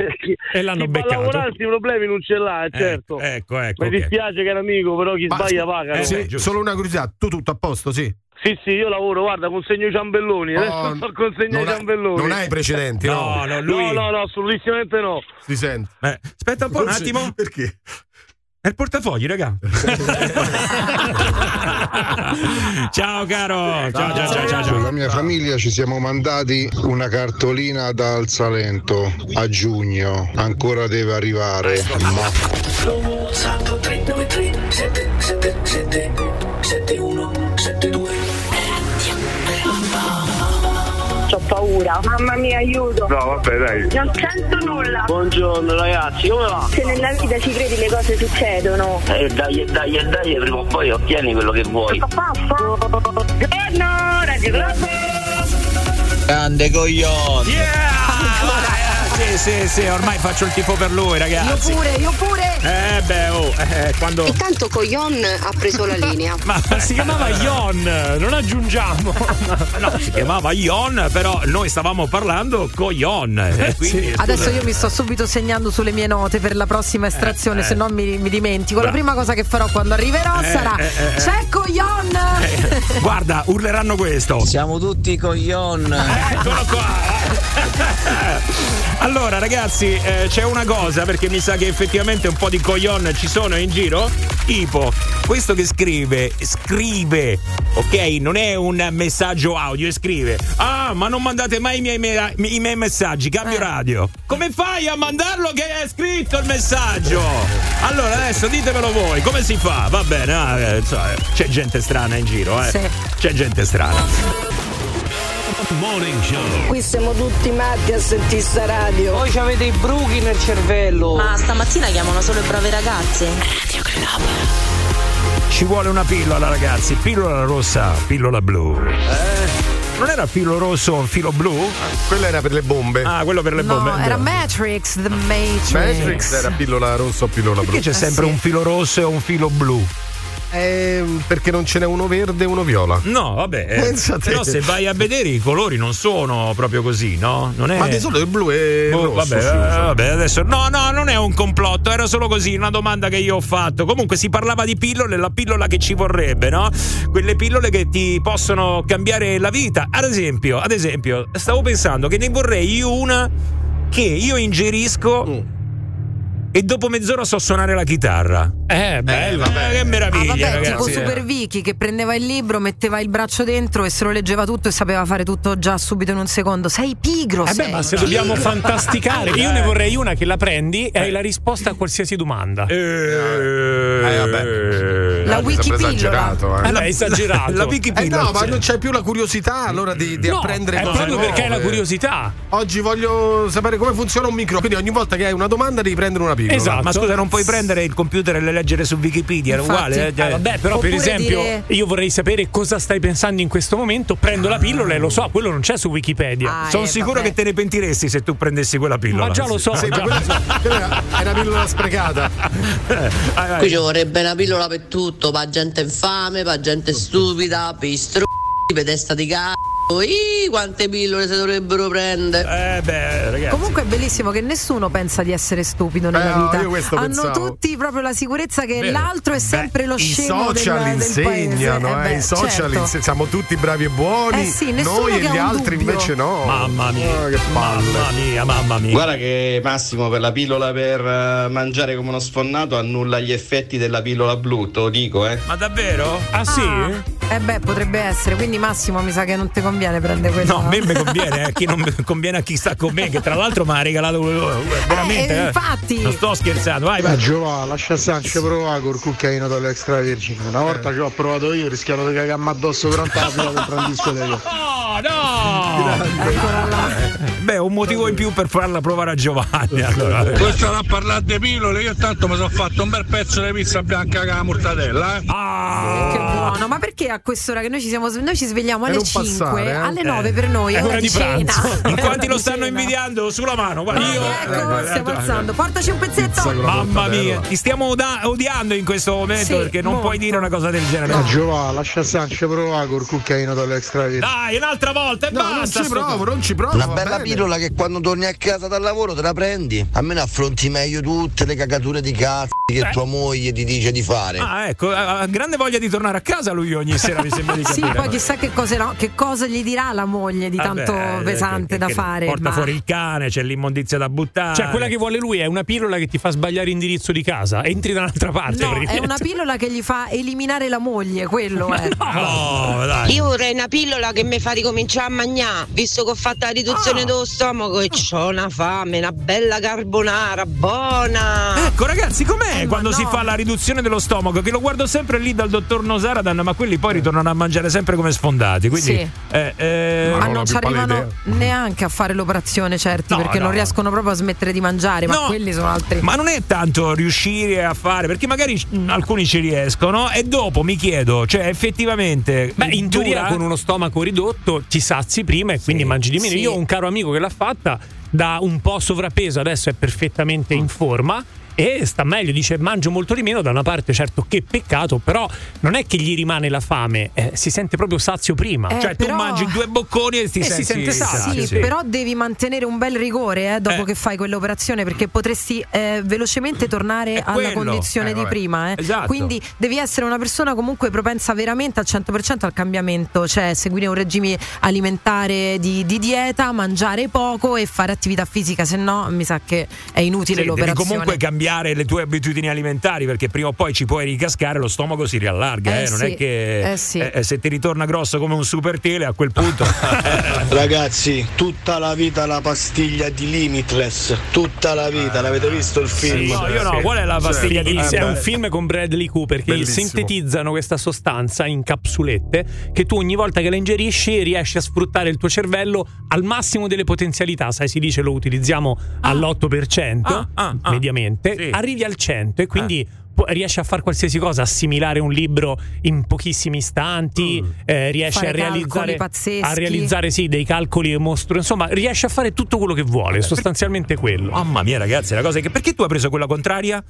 l'hanno beccato. Per lavorare i problemi non ce l'ha. Certo. Ecco, mi dispiace che era amico, però chi sbaglia paga. Solo una curiosità, tu tutto a posto, sì? Sì, io lavoro, guarda, consegno i ciambelloni. Adesso sto consegnando i ciambelloni. Non hai precedenti? No, lui... no, assolutamente no. Si sente. Aspetta un po', un attimo. Perché? È il portafogli, raga. Ciao caro. Ciao. La mia famiglia ci siamo mandati una cartolina dal Salento a giugno. Ancora deve arrivare. Santo 393 777 7172. Ho paura, mamma mia, aiuto. No, vabbè, dai. Non sento nulla. Buongiorno ragazzi, come va? Se nella vita ci credi le cose succedono. Dai, prima o poi ottieni quello che vuoi. Buongiorno, Radio Globo. Grande coglione. Yeah! Sì, ormai faccio il tifo per lui, ragazzi. Io pure. Quando... E tanto Coglion ha preso la linea. Ma si chiamava Ion, non aggiungiamo. No, si chiamava Ion, però noi stavamo parlando Coglion. Quindi, sì. Adesso io mi sto subito segnando sulle mie note per la prossima estrazione, se no mi dimentico. La prima cosa che farò quando arriverò sarà c'è Coglion! Guarda, urleranno questo. Siamo tutti Coglion. Eccolo qua. Allora ragazzi, c'è una cosa, perché mi sa che effettivamente un po' di coglion ci sono in giro. Tipo, questo che scrive, ok? Non è un messaggio audio, scrive: ah, ma non mandate mai i miei messaggi, cambio radio. Come fai a mandarlo che è scritto il messaggio? Allora adesso ditemelo voi, come si fa? Va bene, c'è gente strana in giro, eh? Sì. C'è gente strana. Morning Show. Qui siamo tutti matti a sentire sta radio. Voi ci avete i bruchi nel cervello. Ma stamattina chiamano solo le brave ragazze. Radio Globo. Ci vuole una pillola, ragazzi. Pillola rossa, pillola blu. Non era filo rosso o filo blu? Quello era per le bombe. Ah, quello per le bombe. No, era Matrix, The Matrix. Matrix era pillola rossa o pillola blu. Perché c'è sempre un filo rosso e un filo blu? Perché non ce n'è uno verde e uno viola. No, vabbè. Pensate. Però se vai a vedere i colori non sono proprio così, no? Non è... Ma di solito il blu è rosso. Vabbè, adesso. No, non è un complotto, era solo così, una domanda che io ho fatto. Comunque si parlava di pillole, la pillola che ci vorrebbe, no? Quelle pillole che ti possono cambiare la vita. Ad esempio, stavo pensando che ne vorrei una che io ingerisco. E dopo mezz'ora so suonare la chitarra. Bella, che meraviglia, ragazzi. Tipo Super Vicky, che prendeva il libro, metteva il braccio dentro e se lo leggeva tutto e sapeva fare tutto già subito in un secondo. Sei pigro, sei. Ma se dobbiamo fantasticare, io ne vorrei una che la prendi e hai la risposta a qualsiasi domanda. La Wikipedia. Esagerato. La Wikipedia. No, ma non c'è più la curiosità allora di apprendere cose nuove. È proprio perché hai la curiosità. Oggi voglio sapere come funziona un microfono. Quindi ogni volta che hai una domanda devi prendere una piccola. Esatto. Ma scusa, non puoi prendere il computer e le leggere su Wikipedia? Infatti, uguale. Vabbè, però per esempio io vorrei sapere cosa stai pensando in questo momento, prendo la pillola e lo so, quello non c'è su Wikipedia. Sono sicuro che te ne pentiresti se tu prendessi quella pillola. Ma già lo so. È una pillola sprecata. Qui ci vorrebbe una pillola per tutto, per gente infame, per gente stupida, per per testa di c***o. Quante pillole si dovrebbero prendere? Ragazzi. Comunque è bellissimo che nessuno pensa di essere stupido nella vita. Hanno tutti proprio la sicurezza che l'altro è sempre lo scemo del paese. I social insegnano. Siamo tutti bravi e buoni. Noi e gli altri invece no. Mamma mia, che palle. Mamma mia. Guarda che Massimo, per la pillola per mangiare come uno sfonnato annulla gli effetti della pillola blu, te lo dico, eh. Ma davvero? Ah sì? Potrebbe essere. Quindi Massimo, mi sa che non te conviene prendere quello. No, a me conviene, chi non conviene a chi sta con me, che tra l'altro mi ha regalato veramente. Infatti. Non sto scherzando, vai. Giovanni, lascia Sancio provare col cucchiaino dalle extravergine. Una volta che ho provato io rischiano di cagarmi addosso durante la fila contro un discoteco. No! Un motivo in più per farla provare a Giovanni. Allora. Questo non a parlare di pillole, io tanto mi sono fatto un bel pezzo di pizza bianca con la mortadella. Che buono, ma perché a quest'ora che noi ci svegliamo alle 5, passare, alle 9 per noi è ora di pranzo. Quanti lo stanno invidiando sulla mano? Guarda, stiamo alzando. Portaci un pezzetto. Mamma mia, ti stiamo odiando in questo momento, perché non puoi dire una cosa del genere. Giovanni, lascia Sancio provare col cucchiaino dall'extra. Dai, un'altra volta e basta. Non ci provo. Una bella pillola che quando torni a casa dal lavoro te la prendi, almeno affronti meglio tutte le cagature di cazzo che tua moglie ti dice di fare. Ha grande voglia di tornare a casa lui ogni sera, mi sembra di capire. Sì, poi chissà che cosa gli dirà la moglie di tanto pesante da fare. Porta fuori il cane, c'è l'immondizia da buttare. Cioè quella che vuole lui è una pillola che ti fa sbagliare indirizzo di casa, entri da un'altra parte. No, è una pillola che gli fa eliminare la moglie, quello è. No, dai. Io vorrei una pillola che mi fa ricominciare a mangiare, visto che ho fatto la riduzione dello stomaco e c'ho una fame, una bella carbonara buona. Ecco ragazzi, com'è quando si fa la riduzione dello stomaco, che lo guardo sempre lì dal dottor Nosara, ma quelli poi ritornano a mangiare sempre come sfondati, quindi sì. Ma non ci arrivano neanche a fare l'operazione, certi, no, perché no, non riescono proprio a smettere di mangiare, ma no, quelli sono altri. Ma non è tanto riuscire a fare, perché magari alcuni ci riescono e dopo mi chiedo, cioè effettivamente, beh, in teoria con uno stomaco ridotto ti sazi prima e quindi mangi di meno. Io ho un caro amico che l'ha fatta, da un po' sovrappeso adesso è perfettamente in forma e sta meglio, dice mangio molto di meno. Da una parte certo che peccato, però non è che gli rimane la fame, si sente proprio sazio prima, cioè però... tu mangi due bocconi e si sente sazio. Sì, sì. Però devi mantenere un bel rigore dopo che fai quell'operazione, perché potresti velocemente tornare alla condizione di prima. Esatto. Quindi devi essere una persona comunque propensa veramente al 100% al cambiamento, cioè seguire un regime alimentare di dieta, mangiare poco e fare attività fisica, se no mi sa che è inutile l'operazione. Devi comunque le tue abitudini alimentari, perché prima o poi ci puoi ricascare, lo stomaco si riallarga, non è che se ti ritorna grosso come un super tele a quel punto. Ragazzi, tutta la vita la pastiglia di Limitless, tutta la vita, l'avete visto il film? No, io no, qual è la pastiglia di Limitless? È un film con Bradley Cooper che sintetizzano questa sostanza in capsulette che tu ogni volta che la ingerisci riesci a sfruttare il tuo cervello al massimo delle potenzialità, sai, si dice lo utilizziamo all'8% mediamente. Sì. Arrivi al 100 e quindi riesci a fare qualsiasi cosa, assimilare un libro in pochissimi istanti, riesci a realizzare dei calcoli mostruosi, insomma riesci a fare tutto quello che vuole, sostanzialmente quello. Mamma mia ragazzi, la cosa è che perché tu hai preso quella contraria?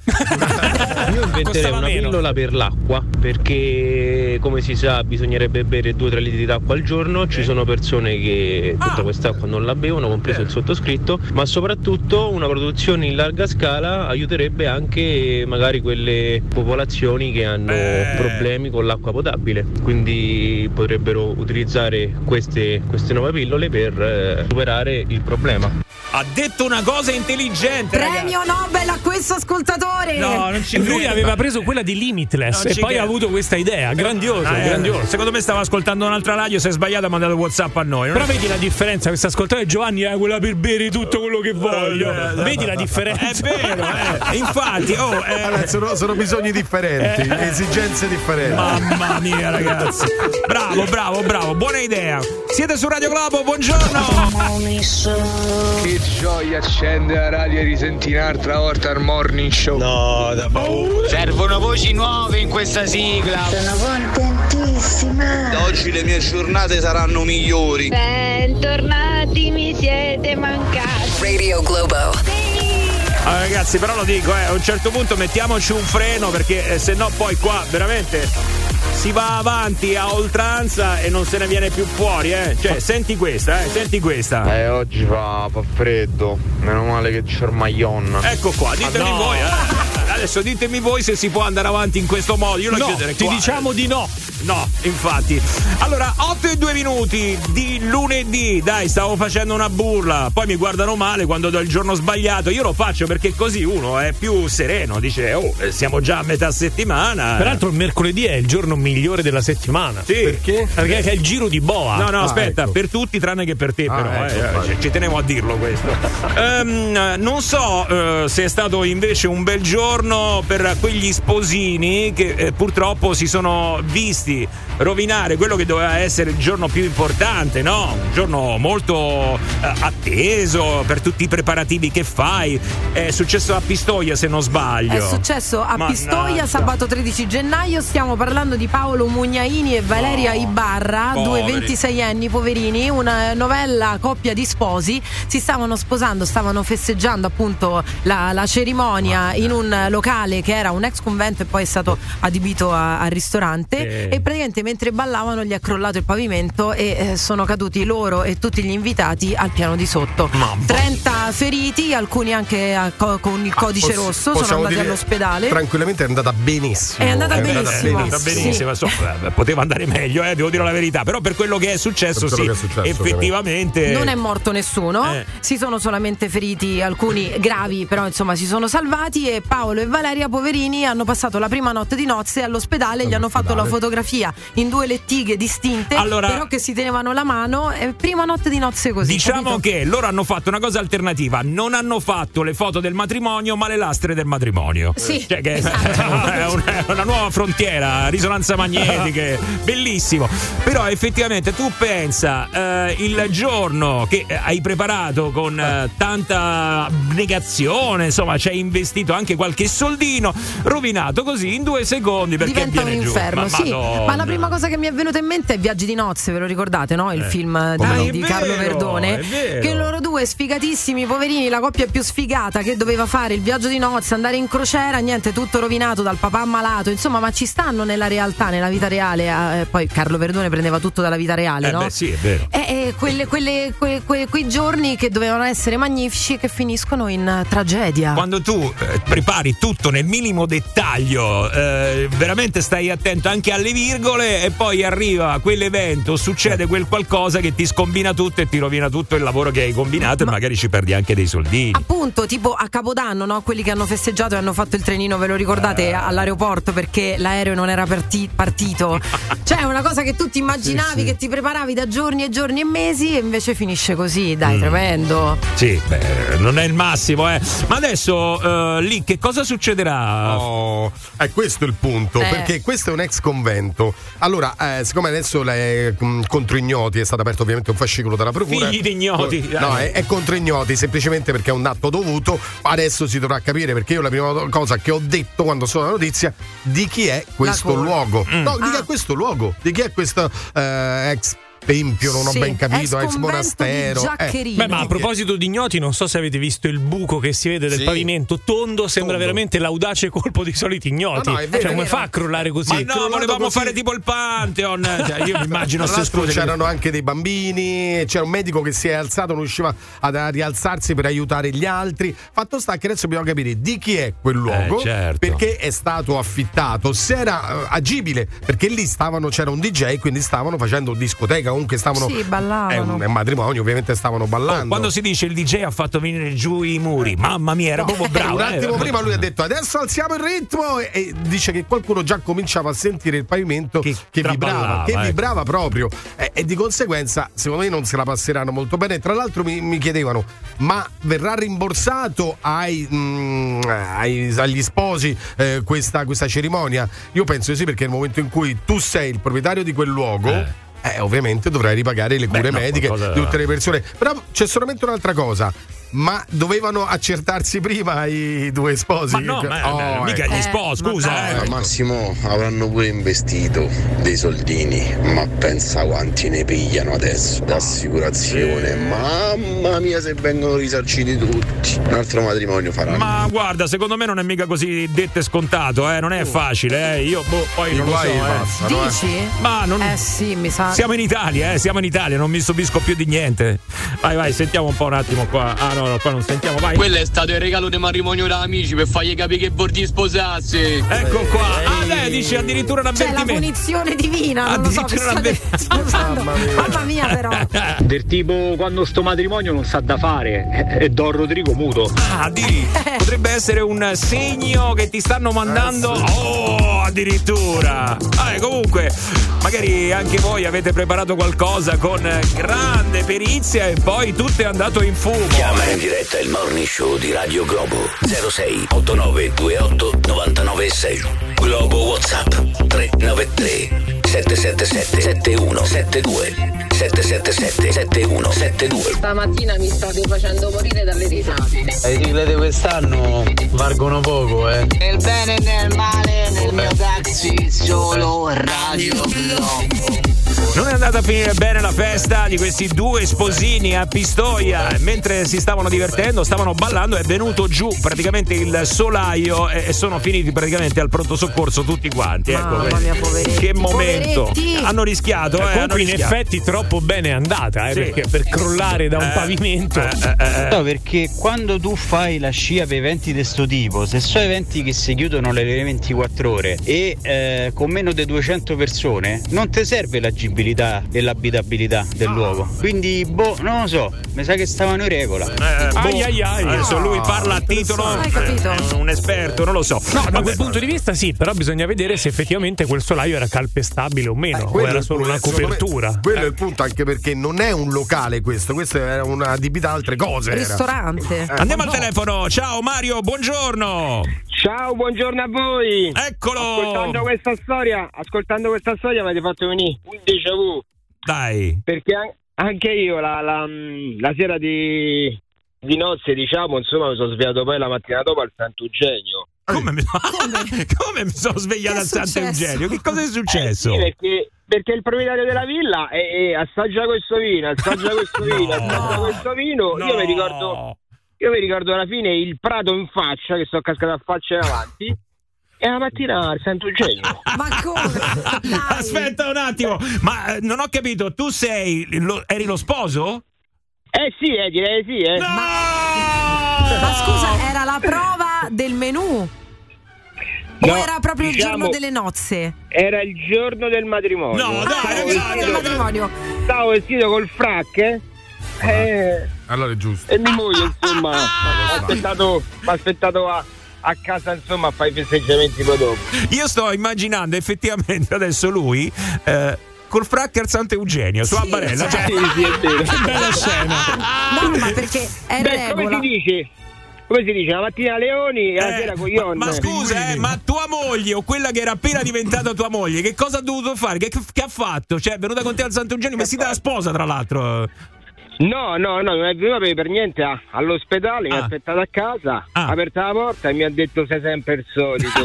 Io inventerei una pillola per l'acqua, perché come si sa bisognerebbe bere 2-3 litri d'acqua al giorno, ci sono persone che tutta quest'acqua non la bevono, compreso il sottoscritto, ma soprattutto una produzione in larga scala aiuterebbe anche magari quelle popolazioni che hanno problemi con l'acqua potabile, quindi potrebbero utilizzare queste nuove pillole per superare il problema. Ha detto una cosa intelligente. Premio Nobel a questo ascoltatore. No, non ci lui aveva preso quella di Limitless e poi ha avuto questa idea. Grandioso, grandioso. Secondo me stava ascoltando un'altra radio, se è sbagliato ha mandato WhatsApp a noi. Però vedi la differenza, questo ascoltatore Giovanni è quella per bere tutto quello che voglio. Vedi la differenza. È vero, infatti. Sono bisogni differenti, esigenze differenti. Mamma mia ragazzi. Bravo, buona idea. Siete su Radio Globo, buongiorno. Che gioia accendere la radio e risentire un'altra volta il Morning Show. No, da paura. Servono voci nuove in questa sigla. Sono contentissima. Da oggi le mie giornate saranno migliori. Bentornati, mi siete mancati. Radio Globo. Allora, ragazzi, però lo dico, a un certo punto mettiamoci un freno, perché se no poi qua veramente si va avanti a oltranza e non se ne viene più fuori, Cioè, senti questa. Oggi fa freddo, meno male che c'è il maglione. Ecco qua, ditemi voi, Adesso ditemi voi se si può andare avanti in questo modo. Io lo chiuderei qua. Ti diciamo di no. No, infatti. Allora, 8:02 di lunedì. Dai, stavo facendo una burla. Poi mi guardano male quando do il giorno sbagliato. Io lo faccio perché così uno è più sereno. Dice, siamo già a metà settimana. Peraltro il mercoledì è il giorno migliore della settimana. Sì. Perché? Perché è il giro di boa. No, aspetta. Ecco. Per tutti, tranne che per te, però. Ci tenevo a dirlo questo. Non so se è stato invece un bel giorno per quegli sposini che purtroppo si sono visti rovinare quello che doveva essere il giorno più importante, no? Un giorno molto atteso per tutti i preparativi che fai. È successo a Pistoia, se non sbaglio. È successo a Pistoia sabato 13 gennaio. Stiamo parlando di Paolo Mugnaini e Valeria Ibarra, due 26enni poverini, una novella coppia di sposi. Si stavano sposando, stavano festeggiando appunto la cerimonia in un locale che era un ex convento e poi è stato adibito a ristorante. E praticamente mentre ballavano gli è crollato il pavimento e sono caduti loro e tutti gli invitati al piano di sotto. 30 feriti, alcuni anche con il codice rosso, sono andati all'ospedale. Tranquillamente è andata benissimo. È andata benissimo. Sì. Poteva andare meglio, devo dire la verità, però per quello che è successo, effettivamente non è morto nessuno, si sono solamente feriti alcuni gravi, però insomma si sono salvati. E Paolo e Valeria poverini hanno passato la prima notte di nozze all'ospedale, gli hanno fatto la fotografia scenografia in due lettighe distinte, allora, però che si tenevano la mano, prima notte di nozze così. Diciamo, capito? Che loro hanno fatto una cosa alternativa, non hanno fatto le foto del matrimonio ma le lastre del matrimonio. Sì, cioè che, esatto. è una nuova frontiera, risonanza magnetiche, bellissimo. Però effettivamente tu pensa, il giorno che hai preparato con tanta abnegazione, insomma ci hai investito anche qualche soldino, rovinato così in 2 secondi perché diventa un inferno, giù. Ma la prima cosa che mi è venuta in mente è Viaggi di nozze, ve lo ricordate, no? Il film di Carlo Verdone, che loro due sfigatissimi, poverini, la coppia più sfigata che doveva fare il viaggio di nozze, andare in crociera, niente, tutto rovinato dal papà malato, insomma, ma ci stanno nella realtà, nella vita reale, poi Carlo Verdone prendeva tutto dalla vita reale, no? Beh, sì, è vero. Quei giorni che dovevano essere magnifici che finiscono in tragedia. Quando tu prepari tutto nel minimo dettaglio, veramente stai attento anche alle virgole, e poi arriva quell'evento, succede quel qualcosa che ti scombina tutto e ti rovina tutto il lavoro che hai combinato, e magari ci perdi anche dei soldini. Appunto, tipo a Capodanno, no? Quelli che hanno festeggiato e hanno fatto il trenino, ve lo ricordate, all'aeroporto perché l'aereo non era partito. Cioè, una cosa che tu ti immaginavi, sì, che ti preparavi da giorni e giorni e mesi, e invece finisce così, dai, tremendo. Sì, beh, non è il massimo, eh. Ma adesso lì che cosa succederà? Oh, è questo il punto, perché questo è un ex convento. Allora, siccome adesso contro ignoti è stato aperto ovviamente un fascicolo dalla procura. Figli di ignoti. No, è contro ignoti, semplicemente perché è un atto dovuto. Adesso si dovrà capire, perché io la prima cosa che ho detto quando sono la notizia, di chi è questo luogo. No, di chi è questo luogo? Di chi è questo ex tempio, non ho ben capito, ex monastero. Beh, ma a proposito di ignoti, non so se avete visto il buco che si vede del pavimento tondo, sembra veramente l'audace colpo dei soliti ignoti. No, cioè, come fa a crollare così? Ma no, volevamo così fare tipo il Pantheon. Cioè, io mi immagino se c'erano anche dei bambini, c'era un medico che si è alzato, non riusciva a rialzarsi per aiutare gli altri. Fatto sta che adesso dobbiamo capire di chi è quel luogo, certo, perché è stato affittato, se era agibile, perché lì c'era un DJ, quindi stavano facendo discoteca. Comunque stavano, ballavano. È un matrimonio, ovviamente stavano ballando. Quando si dice il DJ ha fatto venire giù i muri, mamma mia, era proprio bravo. Un attimo prima lui ha detto adesso alziamo il ritmo, e dice che qualcuno già cominciava a sentire il pavimento che vibrava, proprio, e di conseguenza secondo me non se la passeranno molto bene. Tra l'altro mi chiedevano, ma verrà rimborsato agli sposi questa cerimonia? Io penso di sì, perché nel momento in cui tu sei il proprietario di quel luogo, ovviamente dovrai ripagare le cure mediche di tutte le persone. Però c'è solamente un'altra cosa. Ma dovevano accertarsi prima i due sposi? Ma no, mica gli sposi, scusa. Massimo, avranno pure investito dei soldini, ma pensa quanti ne pigliano adesso. L'assicurazione, mamma mia, se vengono risarciti tutti, un altro matrimonio faranno. Ma guarda, secondo me non è mica così detto e scontato, non è facile, Io poi non lo so, passano, dici? Ma non... sì, mi sa. Siamo in Italia, non mi stupisco più di niente. Vai, sentiamo un po' un attimo qua. No, qua non sentiamo, vai. Quello è stato il regalo del matrimonio da amici, per fargli capire che vorrei sposarsi. Ecco qua. Lei dice addirittura un avvertimento. C'è la punizione divina, addirittura mamma mia, però. Del tipo, quando sto matrimonio non sa da fare, è Don Rodrigo muto. Potrebbe essere un segno che ti stanno mandando. Oh, addirittura. Comunque, magari anche voi avete preparato qualcosa con grande perizia e poi tutto è andato in fumo. In diretta il Morning Show di Radio Globo 06 89 28 99 6, Globo WhatsApp 393 777 7172 777 7172. Stamattina mi state facendo morire dalle risate. Le sigle di quest'anno valgono poco, Nel bene e nel male, nel mio taxi solo Radio Globo. Non è andata a finire bene la festa di questi due sposini a Pistoia. Mentre si stavano divertendo, stavano ballando, è venuto giù praticamente il solaio e sono finiti praticamente al pronto soccorso tutti quanti. Mamma mia, poveretti. Che momento. Poveretti. Hanno rischiato. In effetti troppo bene è andata, perché per crollare da un pavimento. No, perché quando tu fai la scia per eventi di sto tipo, se sono eventi che si chiudono alle 24 ore e con meno di 200 persone, non ti serve l'agibilità l'accessibilità e l'abitabilità del luogo. Quindi, boh, non lo so, mi sa che stavano in regola. Adesso lui parla a titolo, un esperto, non lo so. No, da quel punto di vista sì, però bisogna vedere se effettivamente quel solaio era calpestabile o meno, o era solo una copertura. Quello è il punto, anche perché non è un locale questo era una adibita a altre cose. Ristorante. Andiamo al telefono, ciao Mario, buongiorno. Ciao, buongiorno a voi. Eccolo. Ascoltando questa storia mi avete fatto venire un déjà vu. Dai. Perché anche io la sera di nozze, diciamo, insomma, mi sono svegliato poi la mattina dopo al Sant'Eugenio. Come mi sono svegliato al Sant'Eugenio? Che cosa è successo? Sì, perché il proprietario della villa assaggia questo vino, no. Io mi ricordo alla fine il prato in faccia, che sono cascato a faccia in avanti. E la mattina al Sant'Eugenio. Ma come? Dai. Aspetta un attimo, ma non ho capito, tu eri lo sposo? Sì, direi sì. No! Ma scusa, era la prova del menù? No, o era proprio il giorno delle nozze? Era il giorno del matrimonio. No, dai, il giorno del matrimonio. Stavo vestito col frac, allora è giusto. E mia moglie, insomma, mi ha aspettato a casa, insomma, a fare i festeggiamenti poi dopo. Io sto immaginando effettivamente adesso lui col frac al Sant'Eugenio, sì, sua barella. Sì, è vero. Che bella scena. No, ma perché è regola. Come si dice? La mattina leoni e la sera coglioni. Ma scusa, ma tua moglie o quella che era appena diventata tua moglie, che cosa ha dovuto fare? Che ha fatto? Cioè, è venuta con te al Sant'Eugenio, vestita da sposa, tra l'altro. No, non è venuta per niente all'ospedale, mi ha aspettato a casa, ha aperto la porta e mi ha detto sei sempre il solito.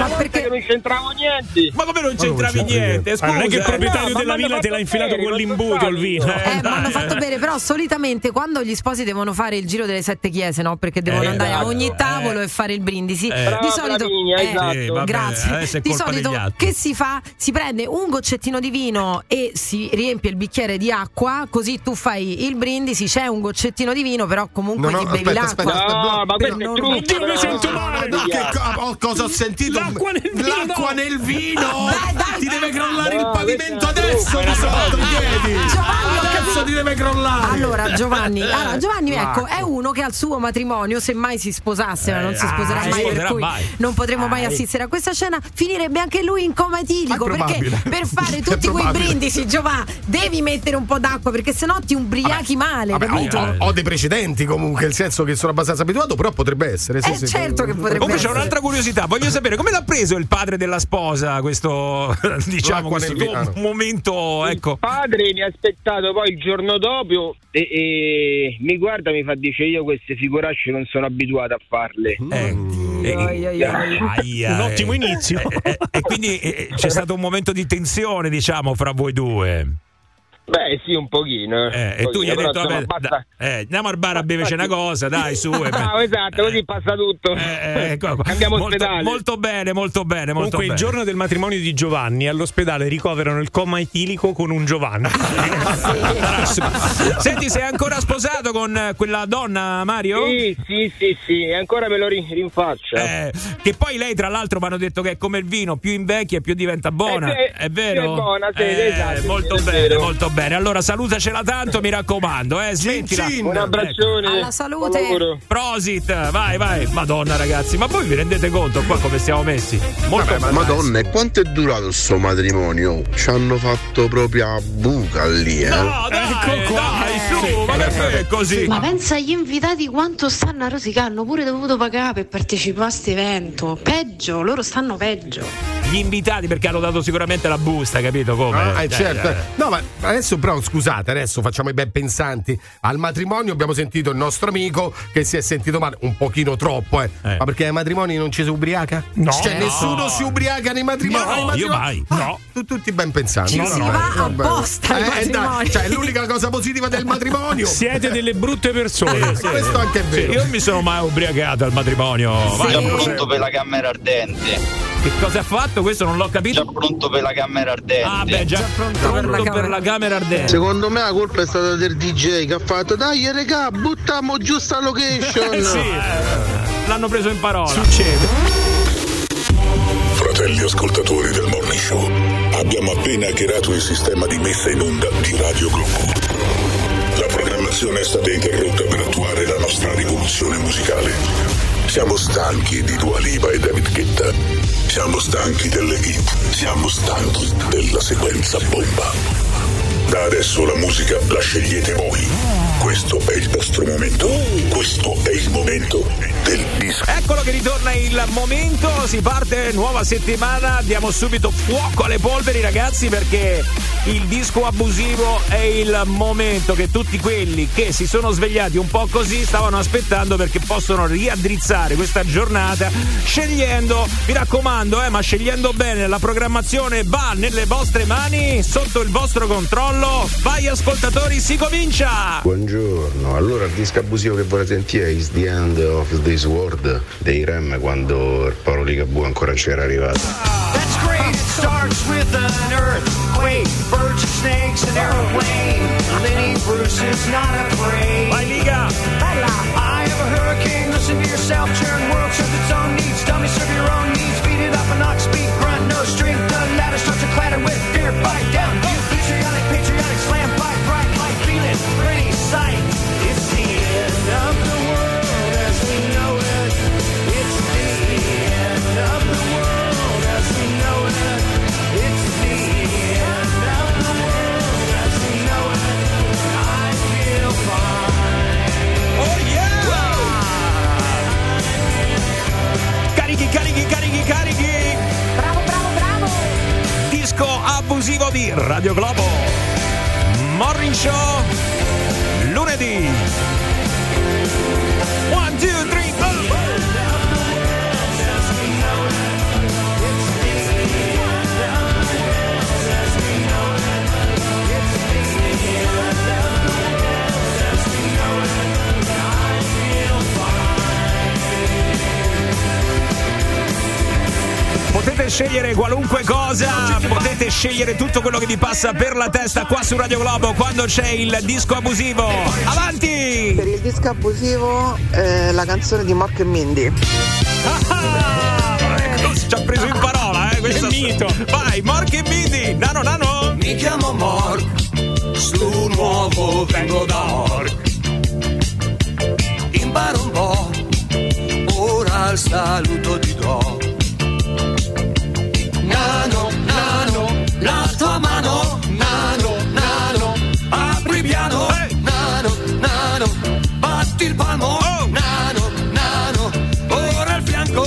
Ma perché non c'entravo niente? Ma come non c'entravi niente? Scusa, non è che il proprietario della villa te l'ha infilato con l'imbuto il vino. Ma hanno fatto bene, però solitamente quando gli sposi devono fare il giro delle 7 chiese, no? Perché devono andare a ogni tavolo e fare il brindisi. Di solito, esatto. Grazie. Di solito che si fa? Si prende un goccettino di vino e si riempie il bicchiere di acqua, così tu fai il brindisi, c'è un goccettino di vino, però comunque ti bevi l'acqua. No, ma questo è trucco. Io mi sento male. Cosa ho sentito? L'acqua nel vino! Dai, ti deve crollare il pavimento adesso! Mi sono fatto i piedi! Cazzo, ti deve crollare! Allora, Giovanni, ecco, è uno che al suo matrimonio, se mai si sposasse, ma non si sposerà mai, per cui non potremo mai assistere a questa scena, finirebbe anche lui in coma etilico, perché per fare tutti quei brindisi, Giovanni, devi mettere un po' d'acqua, perché sennò ti ubriachi male. Ho dei precedenti comunque, nel senso che sono abbastanza abituato, però potrebbe essere. Certo che potrebbe essere. C'è un'altra curiosità, voglio sapere come l'ha preso il padre della sposa questo, diciamo, questo momento, ecco. Il padre mi ha aspettato poi il giorno dopo e mi guarda, mi fa, dice, io queste figuracce non sono abituato a farle. Un ottimo inizio. E quindi c'è stato un momento di tensione, diciamo, fra voi due. Beh, sì, un pochino. E tu gli hai detto, vabbè, andiamo al bar a beverci una cosa, dai, su. Esatto, così passa tutto. Andiamo all'ospedale. Molto bene. Comunque, il giorno del matrimonio di Giovanni, all'ospedale ricoverano il coma etilico con un Giovanni. Senti, sei ancora sposato con quella donna, Mario? Sì, ancora me lo rinfaccia. Che poi lei, tra l'altro, mi hanno detto che è come il vino, più invecchia più diventa buona. È vero? È buona, sì, esatto. Molto bene. Bene, allora salutacela tanto, mi raccomando, smettila. Un abbraccione. Alla salute. Prosit, vai. Madonna, ragazzi, ma voi vi rendete conto qua come siamo messi? Madonna, e quanto è durato sto matrimonio? Ci hanno fatto proprio a buca lì, No, dai, ecco qua. Dai, su, ma perché è così? Sì. Ma pensa agli invitati quanto stanno a rosicare, hanno pure dovuto pagare per partecipare a questo evento. Peggio, loro stanno peggio. Gli invitati, perché hanno dato sicuramente la busta, capito come? Certo. No, ma adesso però scusate, adesso facciamo i ben pensanti. Al matrimonio abbiamo sentito il nostro amico che si è sentito male un pochino troppo, ma perché ai matrimoni non ci si ubriaca? No, cioè nessuno si ubriaca nei matrimoni? No, io mai. No, tutti ben pensanti. Ci si va apposta ai matrimoni. Cioè è l'unica cosa positiva del matrimonio. Siete delle brutte persone. Questo anche è vero. Io non mi sono mai ubriacato al matrimonio. Sì. Già pronto per la camera ardente. Che cosa ha fatto? Questo non l'ho capito. Già pronto per la camera ardente. Già pronto per la camera ardente. Secondo me la colpa è stata del DJ che ha fatto, dai regà, buttiamo giù sta location. L'hanno preso in parola. Succede. Fratelli ascoltatori del Morning Show, Abbiamo appena hackerato il sistema di messa in onda di Radio Globo. La programmazione è stata interrotta per attuare la nostra rivoluzione musicale. Siamo stanchi di Dua Lipa e David Guetta. Siamo stanchi delle hit. Siamo stanchi della sequenza bomba. Da adesso la musica la scegliete voi. Questo è il vostro momento. Questo è il momento del disco. Eccolo che ritorna il momento. Si parte, nuova settimana. Diamo subito fuoco alle polveri, ragazzi, perché il disco abusivo è il momento che tutti quelli che si sono svegliati un po' così stavano aspettando, perché possono riaddrizzare questa giornata scegliendo, mi raccomando, ma scegliendo bene. La programmazione va nelle vostre mani, sotto il vostro controllo. Vai ascoltatori, si comincia! Buongiorno, allora il disco abusivo che volete sentire è Is the End of This World dei REM, quando Paolo Ligabue ancora c'era arrivato. That's great, it starts with an earthquake, birds, snakes, an airplane, Lenny Bruce is not afraid. Vai Liga! Bella! I have a hurricane, listen to yourself, churn world serves its own needs, dummy serve your own needs, beat it up and knock, speak, grunt, no strength, the ladder starts to clatter with fear, bite down, go! Patriotic slam by bright light feeling pretty sight. It's the end of the world as we know it. It's the end of the world as we know it. It's the end of the world as we know it. I feel fine. Oh yeah! Wow. Carichi, carichi, carichi, carichi. Bravo, bravo, bravo. Disco abusivo di Radio Globo. Morning Show, lunedì. 1, 2, 3, go! Potete scegliere qualunque cosa, potete scegliere tutto quello che vi passa per la testa qua su Radio Globo quando c'è il disco abusivo. Avanti! Per il disco abusivo la canzone di Marco e Mindy. Ci ha preso in parola, questo è mito. Vai, Marco e Mindy, nano nano. Mi chiamo Mark, su nuovo vengo da Ork. Imparo un po', ora il saluto ti do. Nano, nano, la tua mano, nano, nano, apri piano, nano, nano, batti il palmo, oh. Nano, nano, ora al fianco,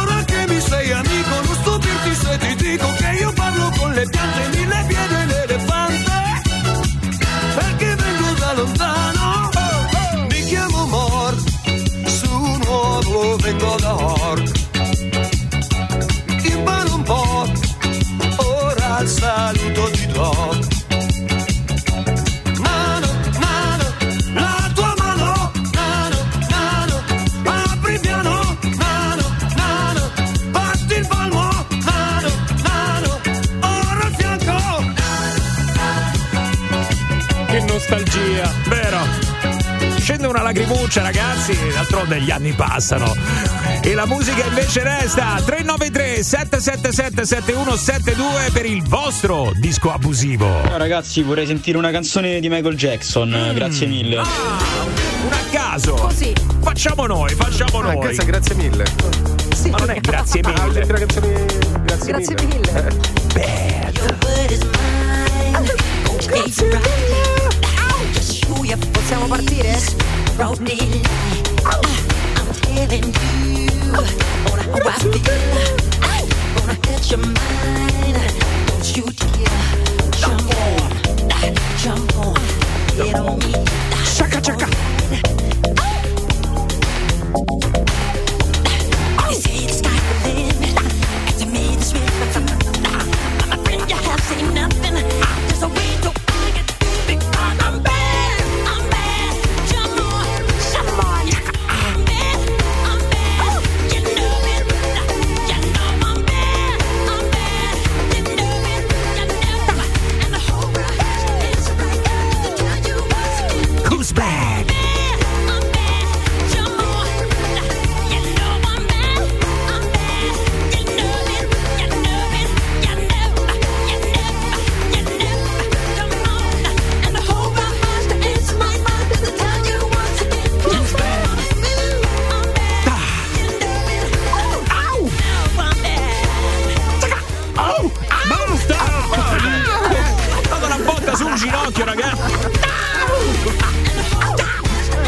ora che mi sei amico, non stupirti se ti dico che io parlo con le piante, mille piedi e l'elefante, perché vengo da lontano, oh, oh. Mi chiamo Mor, su nuovo vengo da Ork. Al saluto ti do. Nano, nano, la tua mano. Nano, nano, apri piano. Nano, nano, batti il palmo. Nano, nano, ora al fianco. Che nostalgia, vero? Scende una lacrimuccia, ragazzi, d'altronde gli anni passano e la musica invece resta. 393 777 7172 per il vostro disco abusivo. Ragazzi, vorrei sentire una canzone di Michael Jackson, grazie mille. Ah, un a caso. Così. Facciamo noi. Ragazza, grazie mille. Sì. Ma non è grazie mille. Grazie mille. Bad. Possiamo partire? Shaka, shaka. salta su un ginocchio, ragazzi.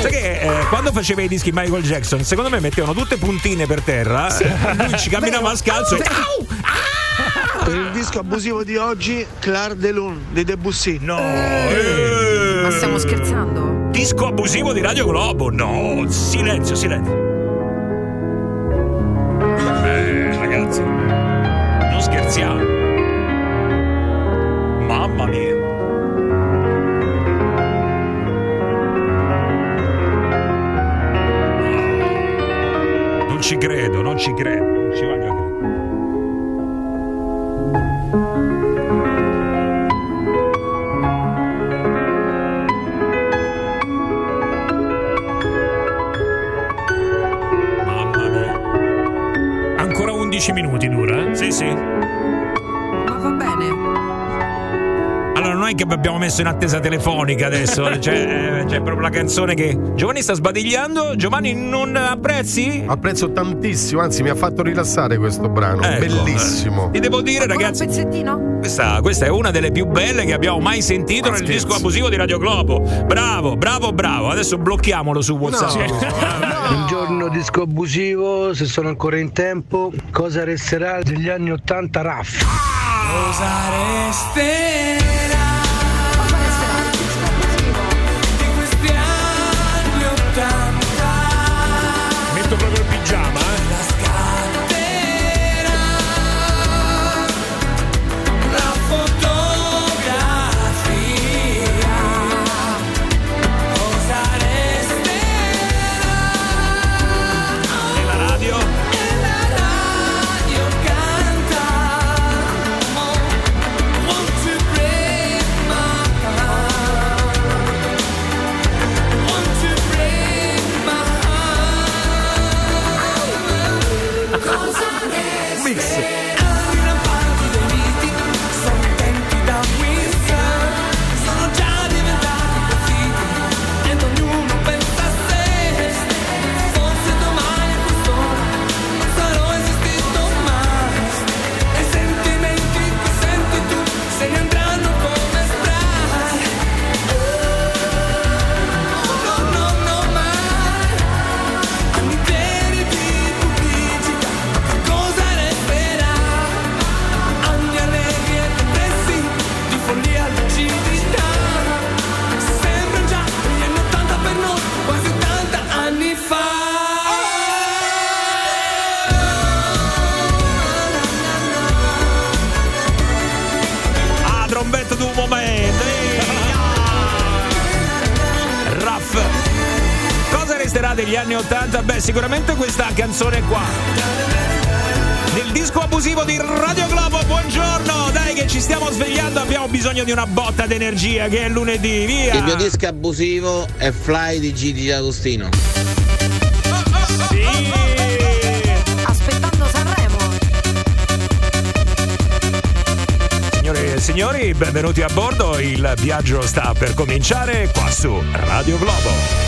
Sai che quando faceva i dischi Michael Jackson, secondo me mettevano tutte puntine per terra, sì. Lui ci camminava a scalzo e... Per il disco abusivo di oggi, Clair de Lune dei Debussy. No, ma stiamo scherzando? Disco abusivo di Radio Globo? No, silenzio, silenzio. Beh, ragazzi, non scherziamo. Mamma mia. Ci credo, non ci credo, non ci voglio credere. Mamma mia. Ancora 11 minuti dura, eh? Sì, sì. Ma va bene. Allora non è che abbiamo messo in attesa telefonica adesso, c'è proprio la canzone che... Giovanni sta sbadigliando. Giovanni, non apprezzi? Apprezzo tantissimo, anzi mi ha fatto rilassare questo brano, ecco, bellissimo. Ti devo dire, ragazzi, un pezzettino? Questa è una delle più belle che abbiamo mai sentito nel disco abusivo di Radio Globo. Bravo, bravo, bravo. Adesso blocchiamolo su WhatsApp. No. Buongiorno disco abusivo, se sono ancora in tempo. Cosa resterà degli anni 80 Raff? Cosa resterà? Proprio il pigiama, la scatterà la fotografia, cosa resterà? E la radio canta, won't you break my heart, won't you break my mix. Una parte dei miti sono tempi da whisky, sono già diventati così ed ognuno pensa a sé. Forse domani questo sarò esistito mai, e i sentimenti che senti tu se ne andranno come spray. Oh, no, no, no, mai anni veri di pubblicità. Cosa resterà? Anni allegri e depressi, di follia e lucidità. Sembra già gli anni 80 per noi, quasi 80 anni fa. Ah, trombetta d'un momento. Raff. Cosa resterà degli anni 80? Beh, sicuramente questa canzone qua. Nel disco abusivo di Radio Globo, buongiorno! Dai che ci stiamo svegliando, abbiamo bisogno di una botta d'energia, che è lunedì, via! Il mio disco abusivo è Fly di Gigi D'Agostino. Aspettando Sanremo. Signore e signori, benvenuti a bordo, il viaggio sta per cominciare qua su Radio Globo.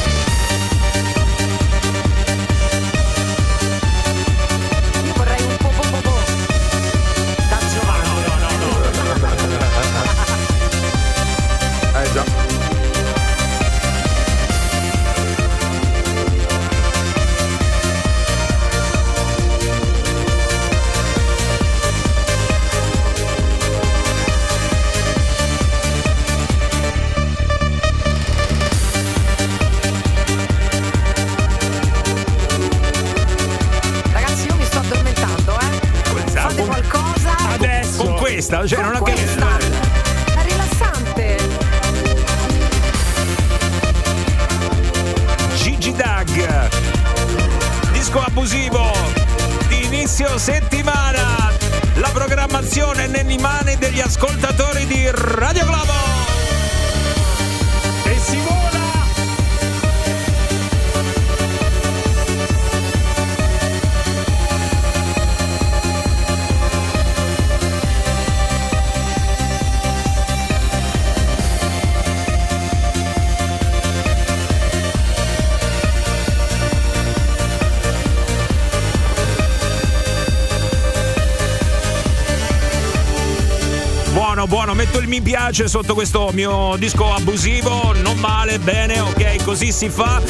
Cioè, non questa è rilassante. Gigi Dag, disco abusivo di inizio settimana. La programmazione nelle mani degli ascoltatori di Radio Globo. E si vola. buono, buono. Metto il mi piace sotto questo mio disco abusivo. Non male, bene, ok, così si fa.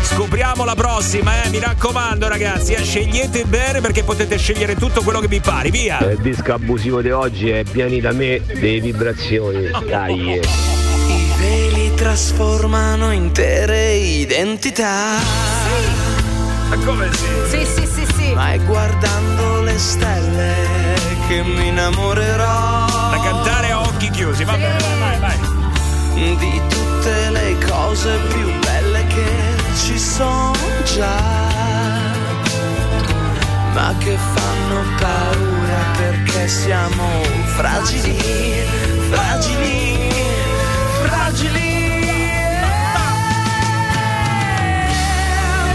Scopriamo la prossima, mi raccomando ragazzi, scegliete bene perché potete scegliere tutto quello che vi pare, via. Il disco abusivo di oggi è Piani da me delle vibrazioni. Dai. I veli trasformano intere identità. Sì. Ma come sì? Sì, sì, sì, sì. Ma è guardando le stelle che mi innamorerò. Da cantare a occhi chiusi, va bene, sì. Vai, vai, vai. Di tutte le cose più belle che ci sono già, ma che fanno paura perché siamo fragili, fragili, fragili.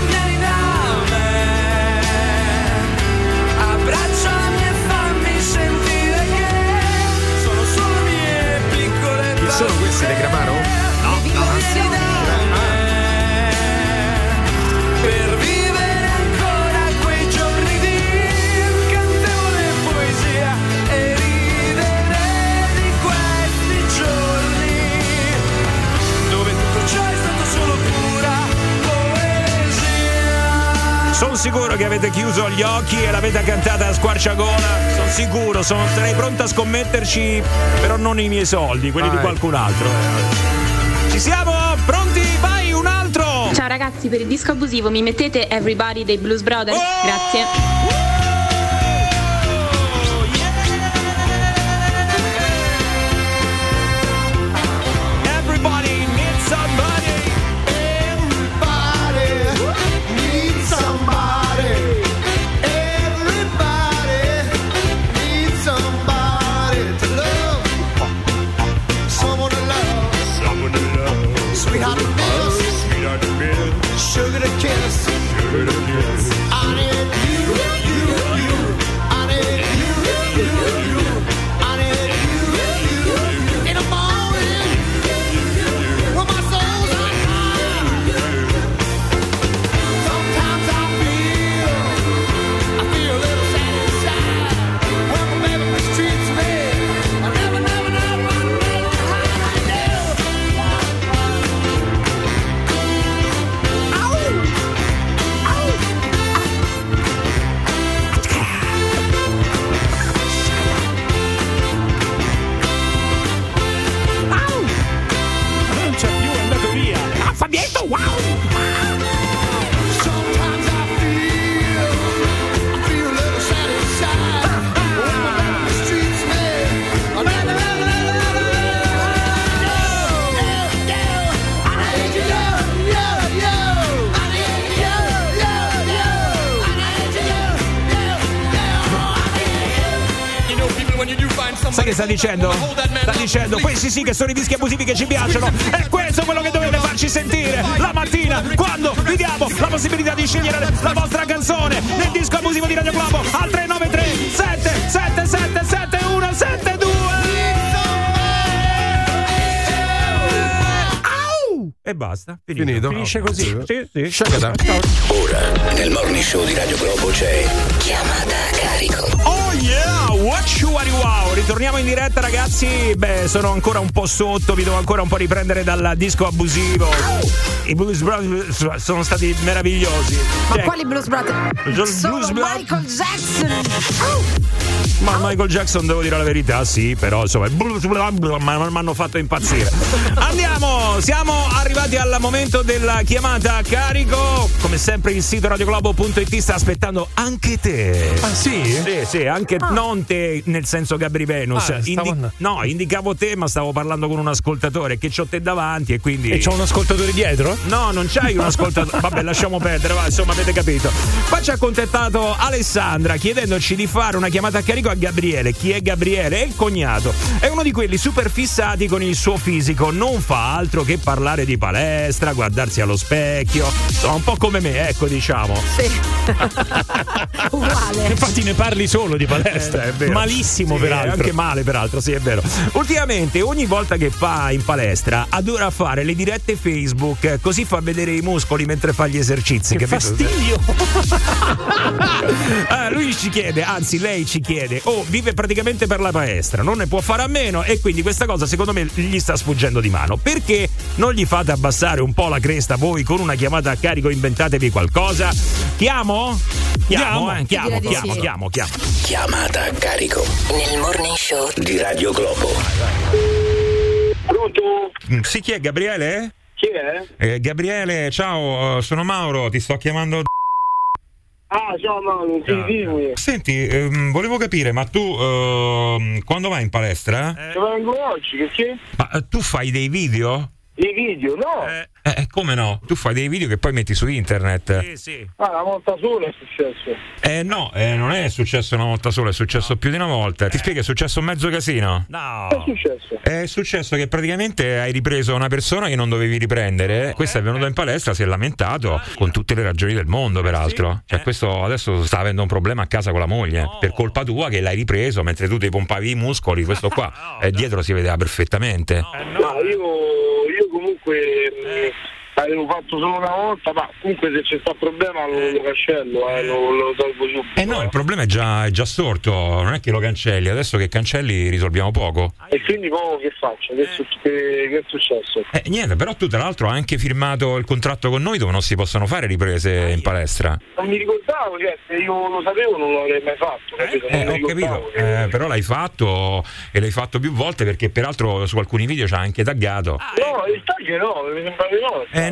Vieni da me, abbracciami e fammi sentire che sono solo mie piccole parole. Sono questi dei Gramaro? No, no. Per vivere ancora quei giorni di incantevole poesia e ridere di questi giorni dove tutto ciò è stato solo pura poesia. Sono sicuro che avete chiuso gli occhi e l'avete cantata a squarciagola. Sono sicuro, sarei pronto a scommetterci, però non i miei soldi, quelli di qualcun altro. Ci siamo? Pronti? Vai, un altro! Ciao ragazzi, per il disco abusivo mi mettete Everybody dei Blues Brothers, grazie. Everybody needs somebody. Everybody needs somebody. Everybody needs somebody to love. Someone to love. Someone to love. Sweetheart to love. Sugar to kiss, sugar to kiss. I need you, you, I need you, you, I need you, you. In the morning, when my soul's on fire. Sometimes I feel a little sad inside. When my baby mistreats me, I never how I do. Fabietto, wow! Sometimes I feel a little sad inside. When my baby mistreats me, I never, never, never, I need you, I need you, I need you. You know people when you do find someone. Sai che sta dicendo? Sta dicendo, questi sì che sono i dischi abusivi che ci piacciono. E questo è quello che dovete farci sentire la mattina quando vi diamo la possibilità di scegliere la vostra canzone nel disco abusivo di Radio Globo al 393 777 7172. E basta, finito. Finisce così. Sì, sì. Shakata. Ora nel Morning Show di Radio Globo c'è chiamata a carico. Oh yeah, what you are, wow. Ritorniamo in diretta ragazzi. Beh, sono ancora un po' sotto, vi devo ancora un po' riprendere dal disco abusivo. I Blues Brothers sono stati meravigliosi. Ma quali Blues Brothers? Sono Michael Jackson. Ma Michael Jackson, devo dire la verità, sì, però insomma mi hanno fatto impazzire. Andiamo, siamo arrivati al momento della chiamata a carico. Come sempre il sito radioglobo.it sta aspettando anche te. Ah sì? Sì, anche non te nel senso Gabriele Venus. No, indicavo te, ma stavo parlando con un ascoltatore che c'ho te davanti e quindi... E c'ho un ascoltatore dietro? No, non c'hai un ascoltatore. Vabbè, lasciamo perdere, va, insomma avete capito. Poi ci ha contattato Alessandra chiedendoci di fare una chiamata a carico a Gabriele. Chi è Gabriele? È il cognato. È uno di quelli super fissati con il suo fisico, non fa altro che parlare di palestra, guardarsi allo specchio. Sono un po' come me, ecco, diciamo. Sì. Uguale. Infatti ne parli solo di palestra. vero. Malissimo, sì, peraltro. Anche male, peraltro, sì, è vero. Ultimamente, ogni volta che fa in palestra, adora fare le dirette Facebook, così fa vedere i muscoli mentre fa gli esercizi. Che fastidio! Lui ci chiede, anzi lei ci chiede, vive praticamente per la palestra, non ne può fare a meno e quindi questa cosa secondo me gli sta sfuggendo di mano. Perché non gli fate abbassare un po' la cresta voi con una chiamata a carico? Inventatevi qualcosa. Chiamo. Chiamata a carico nel Morning Show di Radio Globo. Pronto? Sì, chi è? Gabriele? Chi è? Gabriele, ciao, sono Mauro, ti sto chiamando. Ah, ciao Mauro, sì, dimmi. Senti, volevo capire, ma tu quando vai in palestra? Vengo oggi, perché? Ma tu fai dei video? Dei video? No! Come no? Tu fai dei video che poi metti su internet. Sì, sì. Ah, una volta sola è successo. No, non è successo una volta sola, è successo più di una volta. Ti spiego, è successo mezzo casino. No. Che è successo? È successo che praticamente hai ripreso una persona che non dovevi riprendere. Questa è venuta in palestra, si è lamentato, con tutte le ragioni del mondo, peraltro. Sì. Cioè, questo adesso sta avendo un problema a casa con la moglie. No. Per colpa tua che l'hai ripreso mentre tu ti pompavi i muscoli, questo qua. No, dietro si vedeva perfettamente. No, io comunque. L'avevo fatto solo una volta, ma comunque se c'è sta problema lo cancello, lo tolgo subito. No, il problema è già sorto, non è che lo cancelli, adesso che cancelli risolviamo poco. E quindi poi che faccio? Che è successo? Niente, però tu tra l'altro hai anche firmato il contratto con noi dove non si possono fare riprese in palestra. Non mi ricordavo, se io lo sapevo non l'avrei mai fatto. Ho capito, però l'hai fatto e l'hai fatto più volte perché peraltro su alcuni video ci ha anche taggato. No, il tag no, mi sembra di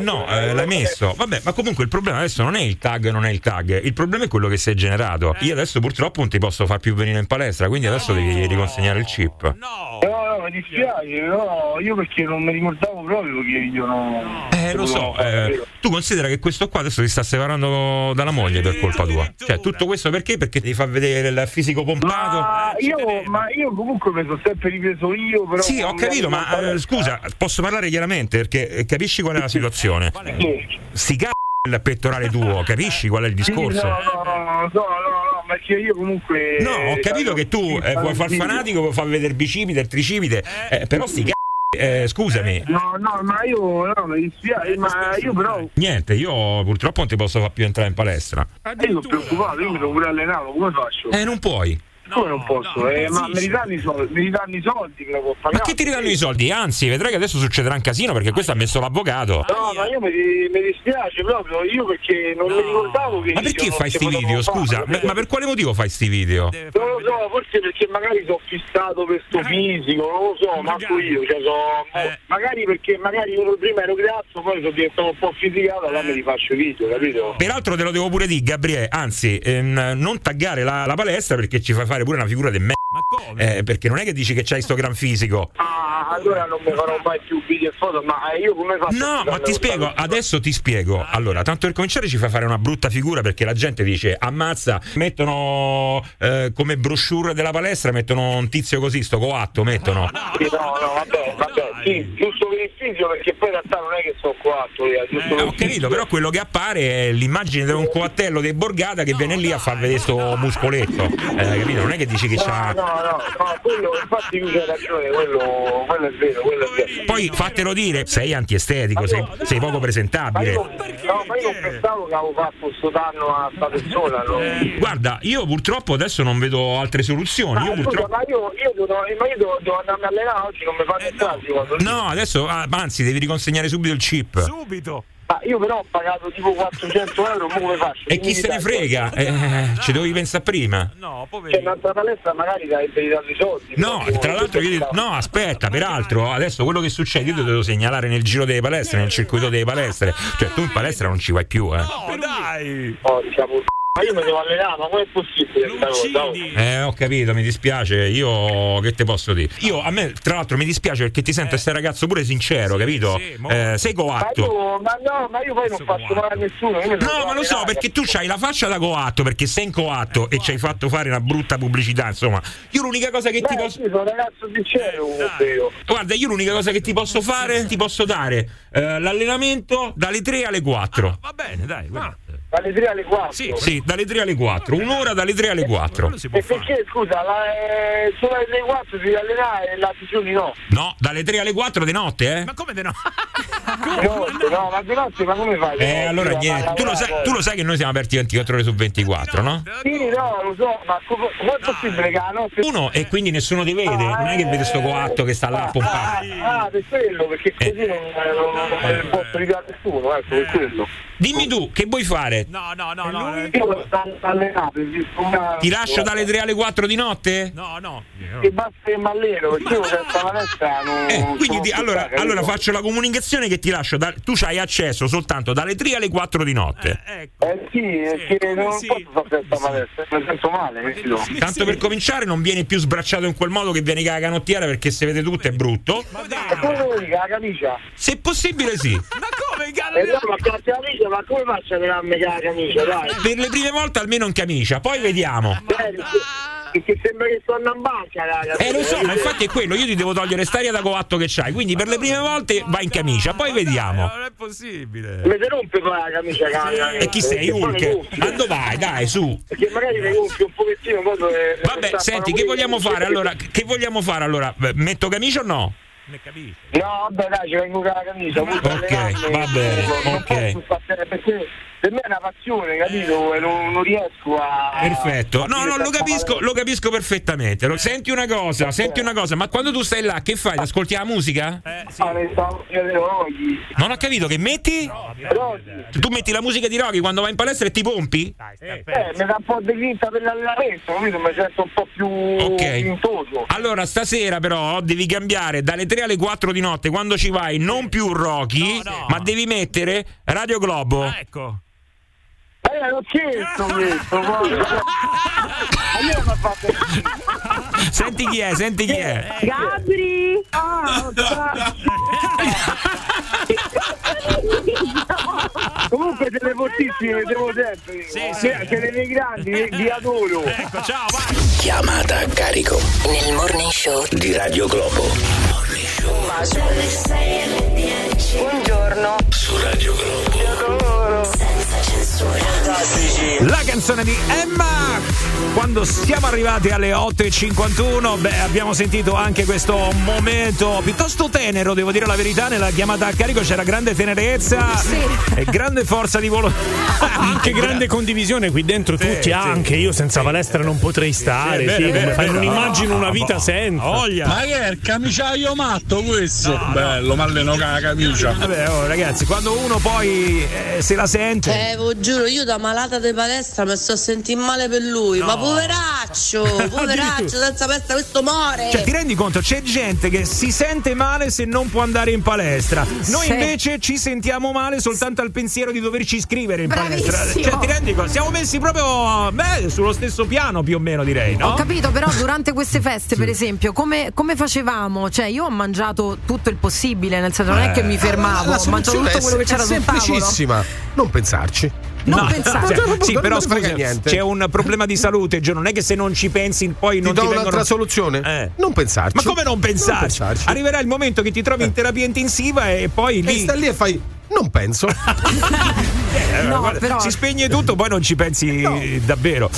no. L'hai messo. Vabbè, ma comunque il problema adesso non è il tag, il problema è quello che si è generato. Io adesso purtroppo non ti posso far più venire in palestra, quindi adesso devi riconsegnare il chip. No, mi dispiace, però io perché non mi ricordavo proprio che io non... lo so, tu considera che questo qua adesso ti sta separando dalla moglie per colpa tua. Cioè, tutto questo perché ti fa vedere il fisico pompato. Ma io comunque mi sono sempre ripreso io, però... Sì, ho capito, ma scusa, posso parlare chiaramente perché capisci qual è la situazione? Si cazzo il pettorale tuo, capisci qual è il discorso? No, perché io comunque... No, ho capito che tu puoi far fanatico, puoi far vedere bicipite e tricipite, però si cazzo. Scusami. No, ma io mi dispiace, ma io però. Niente, io purtroppo non ti posso far più entrare in palestra. Io sono preoccupato, io mi devo pure allenare, come faccio? Non puoi. No, non posso, ma mi ridanno i soldi che la può pagare. Ma che ti ridanno i soldi? Anzi, vedrai che adesso succederà un casino perché questo ha messo l'avvocato. No, ma io mi dispiace proprio, io perché non mi ricordavo che... Ma perché fai sti video, scusa? Ma per quale motivo fai sti video? Non lo so, forse perché magari sono fissato per sto fisico, non lo so, manco io, cioè magari perché io prima ero grasso, poi sono diventato un po' fisicato, allora mi rifaccio video, capito? Peraltro te lo devo pure dire, Gabriele, anzi, non taggare la palestra perché ci fa fare pure una figura di merda. Ma come? Perché non è che dici che c'hai sto gran fisico. Allora non mi farò mai più video e foto, ma io come faccio? No, ma ti spiego, adesso ti spiego. Allora, tanto per cominciare ci fa fare una brutta figura perché la gente dice ammazza, mettono come brochure della palestra, mettono un tizio così, sto coatto, mettono. No, vabbè, sì, giusto per il fisico perché poi in realtà non è che sono coatto. Ho capito, però quello che appare è l'immagine di un coattello dei Borgata che viene lì a far vedere sto muscoletto. Capito? Non è che dici che c'ha... No, quello, infatti tu c'hai ragione, quello è vero, Poi fatelo dire, sei antiestetico, sei poco presentabile. Ma io non pensavo che avevo fatto questo danno a sta persona. Guarda, io purtroppo adesso non vedo altre soluzioni. Ma io devo andarmi a allenare oggi, non mi fate il No, adesso, anzi, devi riconsegnare subito il chip. Subito! Io però ho pagato tipo 400 €, come faccio? E chi se ne frega? Ci dovevi pensare prima. No, poveri. C'è un'altra palestra, magari ti hai dato i soldi. No, tra l'altro no, aspetta, peraltro, adesso quello che succede io te lo devo segnalare nel giro delle palestre, nel circuito delle palestre. Cioè, tu in palestra non ci vai più, No, dai! Ma io mi devo allenare, ma come è possibile questa cosa? Ho capito, mi dispiace, io che te posso dire? Io, a me, tra l'altro, mi dispiace perché ti sento essere ragazzo pure sincero, sì, capito? Sì, sei coatto. Ma io poi non faccio male a nessuno. No, ma lo so, perché tu c'hai la faccia da coatto, perché sei in coatto e ci hai fatto fare una brutta pubblicità, insomma. Io l'unica cosa che ti posso... Sì, sono ragazzo sincero, guarda, io l'unica cosa che ti posso fare, ti posso dare l'allenamento dalle 3 alle 4. Va bene, dai, guarda. Dalle 3 alle 4? Sì, sì, dalle 3 alle 4, un'ora dalle 3 alle 4. E perché, scusa, solo alle 3 alle 4 si allena e la sessione no? No, dalle 3 alle 4 di notte, eh? Ma come di no? No, ma di notte, ma come fai? Allora niente, tu lo sai che noi siamo aperti 24 ore su 24, no? Sì, no, lo so, ma come è possibile che la notte... Uno, e quindi nessuno ti vede, non è che vede sto coatto che sta là a pompare. Ah, per quello, perché così non posso arrivare a nessuno, ecco, per quello. Dimmi tu, che vuoi fare? No. Ti lascio dalle 3 alle 4 di notte? No. Che basta il mallero, perché io senza la testa non... quindi allora faccio la comunicazione che ti lascio, tu c'hai accesso soltanto dalle 3 alle 4 di notte. Ecco. Sì, perché non posso fare senza palestra, mi sento male. Tanto per cominciare non viene più sbracciato in quel modo che viene con la canottiera, perché se vede tutto è brutto. Ma come lo dica, la camicia? Se possibile sì. Ma come, ma come faccio a tirarmi la camicia, dai? Per le prime volte almeno in camicia, poi vediamo. Perché sembra che sto andando in banca, raga. Lo so, ma infatti è quello, io ti devo togliere st'aria da coatto che c'hai, quindi per le prime volte vai in camicia, poi vediamo. Non è possibile. Mi si rompe poi la camicia, raga. E chi sei, Hulk? Ma dove vai, dai, su. Perché magari mi gonfio un pochettino. Vabbè, senti, che vogliamo fare? Allora, metto camicia o no? Capisci? No, vabbè, dai, ci vengo con la camicia. Ok, va bene, perché per me è una passione, capito? E non riesco a... Perfetto, no, lo capisco perfettamente. Senti una cosa, ma quando tu stai là, che fai? Ascolti la musica? Sì. Non ho capito, che metti? Rocky. Tu metti la musica di Rocky quando vai in palestra e ti pompi? Mi dà un po' di grinta per l'allenamento, capito? Mi sento un po' più vintoso. Allora, stasera però devi cambiare dalle 3 alle 4 di notte, quando ci vai, non più Rocky, ma devi mettere Radio Globo. Ecco. Senti chi è? Gabri! Comunque delle fortissime le devo sempre. Sì, delle grandi, vi adoro. Ecco, ciao, vai. Chiamata a carico nel Morning Show di Radio Globo. Morning Show. Dalle 6 alle 10. Buongiorno. Su Radio Globo. Senza censura. La canzone di Emma. Quando siamo arrivati alle 8:51, abbiamo sentito anche questo momento piuttosto tenero, devo dire la verità. Nella chiamata a carico c'era grande tenerezza e grande forza di volontà, anche grande condivisione qui dentro, tutti. Anche io senza palestra non potrei stare. Non immagino una vita senza. Ma che è il camiciaio matto questo? Bello, malleno con la camicia. Vabbè, ragazzi, quando uno poi se la sente. Ve lo giuro, io da malata di palestra mi sto sentendo male per lui, ma poveraccio, senza palestra questo muore. Cioè, ti rendi conto, c'è gente che si sente male se non può andare in palestra, noi invece ci sentiamo male soltanto al pensiero di doverci iscrivere in palestra. Cioè, ti rendi conto, siamo messi proprio sullo stesso piano, più o meno, direi, no? Ho capito, però durante queste feste per esempio come facevamo? Cioè, io ho mangiato tutto il possibile, nel senso, non è che mi fermavo, ho mangiato tutto quello che c'era sul tavolo. È semplicissima, non pensarci. Sì, però scusa, c'è un problema di salute, Gio, non è che se non ci pensi poi non ti do un'altra soluzione. Non pensarci. Ma come non pensarci? Arriverà il momento che ti trovi in terapia intensiva e poi lì stai lì e fai non penso. Guarda, però... si spegne tutto, poi non ci pensi davvero.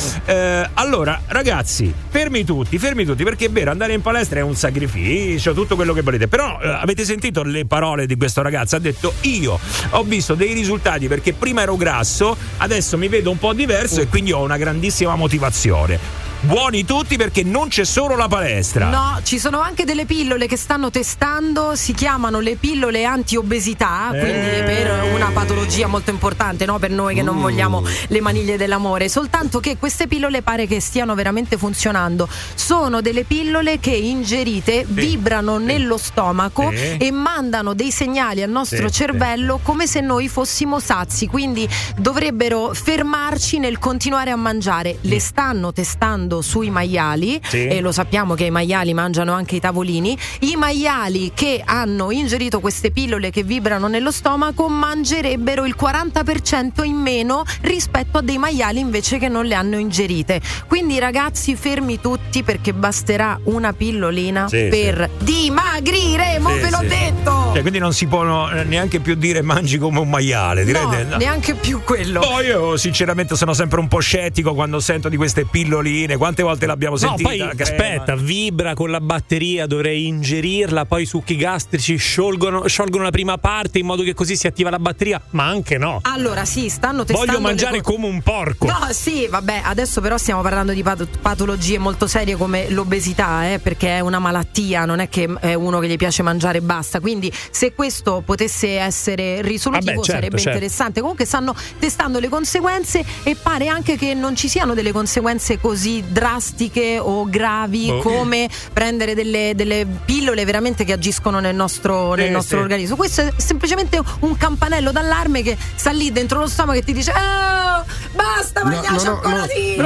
Allora, ragazzi, fermi tutti, perché è vero, andare in palestra è un sacrificio, tutto quello che volete, però avete sentito le parole di questo ragazzo? Ha detto: io ho visto dei risultati perché prima ero grasso, adesso mi vedo un po' diverso e quindi ho una grandissima motivazione. Buoni tutti, perché non c'è solo la palestra. No, ci sono anche delle pillole che stanno testando, si chiamano le pillole anti-obesità, quindi per una patologia molto importante, no? Per noi che non vogliamo le maniglie dell'amore. Soltanto che queste pillole pare che stiano veramente funzionando. Sono delle pillole che ingerite vibrano nello stomaco e mandano dei segnali al nostro cervello come se noi fossimo sazi, quindi dovrebbero fermarci nel continuare a mangiare. Le stanno testando puntando sui maiali, sì, e lo sappiamo che i maiali mangiano anche i tavolini. I maiali che hanno ingerito queste pillole che vibrano nello stomaco mangerebbero il 40% in meno rispetto a dei maiali invece che non le hanno ingerite. Quindi ragazzi, fermi tutti, perché basterà una pillolina, sì, per, sì, dimagrire, mo, sì, ve l'ho, sì, detto. Cioè, quindi non si può neanche più dire mangi come un maiale, direi, no, no, neanche più quello. Poi io sinceramente sono sempre un po' scettico quando sento di queste pilloline. Quante volte l'abbiamo sentita? No, poi, aspetta, vibra con la batteria, dovrei ingerirla, poi i succhi gastrici sciolgono la prima parte in modo che così si attiva la batteria, ma anche no. Allora sì, stanno testando. Voglio mangiare come un porco. No, sì, vabbè, adesso però stiamo parlando di patologie molto serie come l'obesità, perché è una malattia, non è che è uno che gli piace mangiare e basta. Quindi se questo potesse essere risolutivo, vabbè, certo, sarebbe, certo, interessante. Comunque stanno testando le conseguenze e pare anche che non ci siano delle conseguenze così drastiche o gravi, oh, come prendere delle pillole veramente che agiscono nel nostro organismo. Questo è semplicemente un campanello d'allarme che sta lì dentro lo stomaco che ti dice basta, mangiare cioccolatini.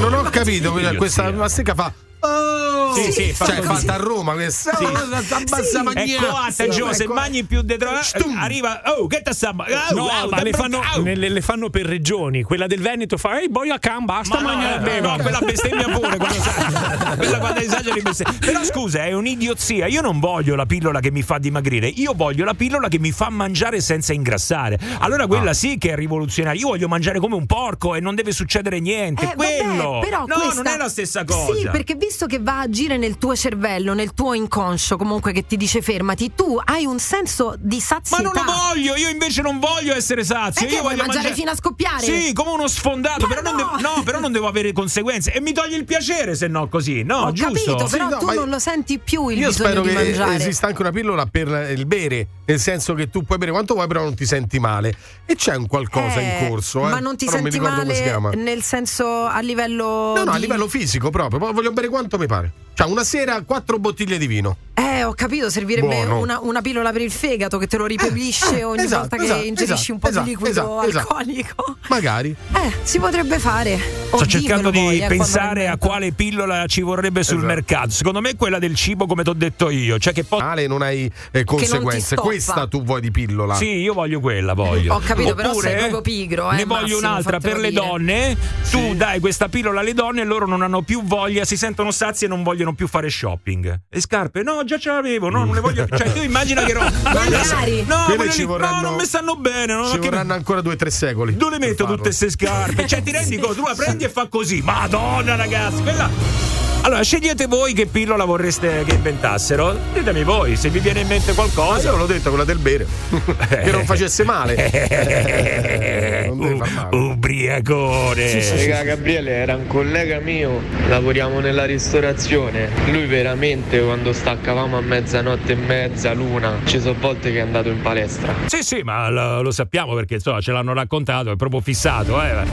Non ho capito, questa masticca fa sì, sì, cioè, fatta a Roma questa, sì, sì, ecco, attenzione, se mangi più dentro arriva, oh, che tassamba, no, ma le fanno per regioni. Quella del Veneto fa boia can, basta, ma no, quella bestemmia pure quando esageri bestemmia. Però scusa, è un'idiozia. Io non voglio la pillola che mi fa dimagrire, io voglio la pillola che mi fa mangiare senza ingrassare. Allora quella sì che è rivoluzionaria. Io voglio mangiare come un porco e non deve succedere niente, quello, però no, questa non è la stessa cosa. Sì, perché visto che va a girare nel tuo cervello, nel tuo inconscio, comunque, che ti dice fermati, tu hai un senso di sazietà. Ma non lo voglio, io invece non voglio essere sazio. Io voglio mangiare fino a scoppiare. Sì, come uno sfondato, però no. Però non devo avere conseguenze e mi toglie il piacere, se no così. No, ho giusto. Capito, però sì, no, tu non lo senti più il bisogno di mangiare. Io spero che esista anche una pillola per il bere, nel senso che tu puoi bere quanto vuoi, però non ti senti male. E c'è un qualcosa in corso, ma non ti però senti male nel senso a livello a livello fisico proprio. Voglio bere quanto mi pare. Cioè, una sera 4 bottiglie di vino. Ho capito, servirebbe una pillola per il fegato che te lo ripeblisce ogni volta che ingerisci un po' di liquido alcolico. Magari. Si potrebbe fare. Sto cercando di pensare a quale pillola ci vorrebbe sul mercato. Secondo me quale del cibo, come ti ho detto io. Cioè che non hai conseguenze. Non questa tu vuoi di pillola. Sì, io voglio quella, voglio. Ho capito. Oppure, però sei proprio pigro. Ne voglio un'altra per le donne. Sì. Tu dai questa pillola alle donne e loro non hanno più voglia, si sentono sazi e non vogliono più fare shopping. Le scarpe? No, già ce l'avevo, no, non le voglio. Cioè, tu immagina che magari non mi stanno bene. No, ci vorranno ancora 2 o 3 secoli. Dove le metto tutte queste scarpe? Cioè, ti rendi conto? Tu la prendi e fa così. Madonna, ragazzi, quella. Allora, scegliete voi che pillola vorreste che inventassero. Ditemi voi, se vi viene in mente qualcosa. Io l'ho detto, quella del bere. Che non facesse male. Ubriacone. Sì. Gabriele era un collega mio, lavoriamo nella ristorazione. Lui veramente, quando staccavamo a mezzanotte e mezza, l'una, ci sono volte che è andato in palestra. Sì, ma lo sappiamo perché insomma ce l'hanno raccontato, è proprio fissato. Vai,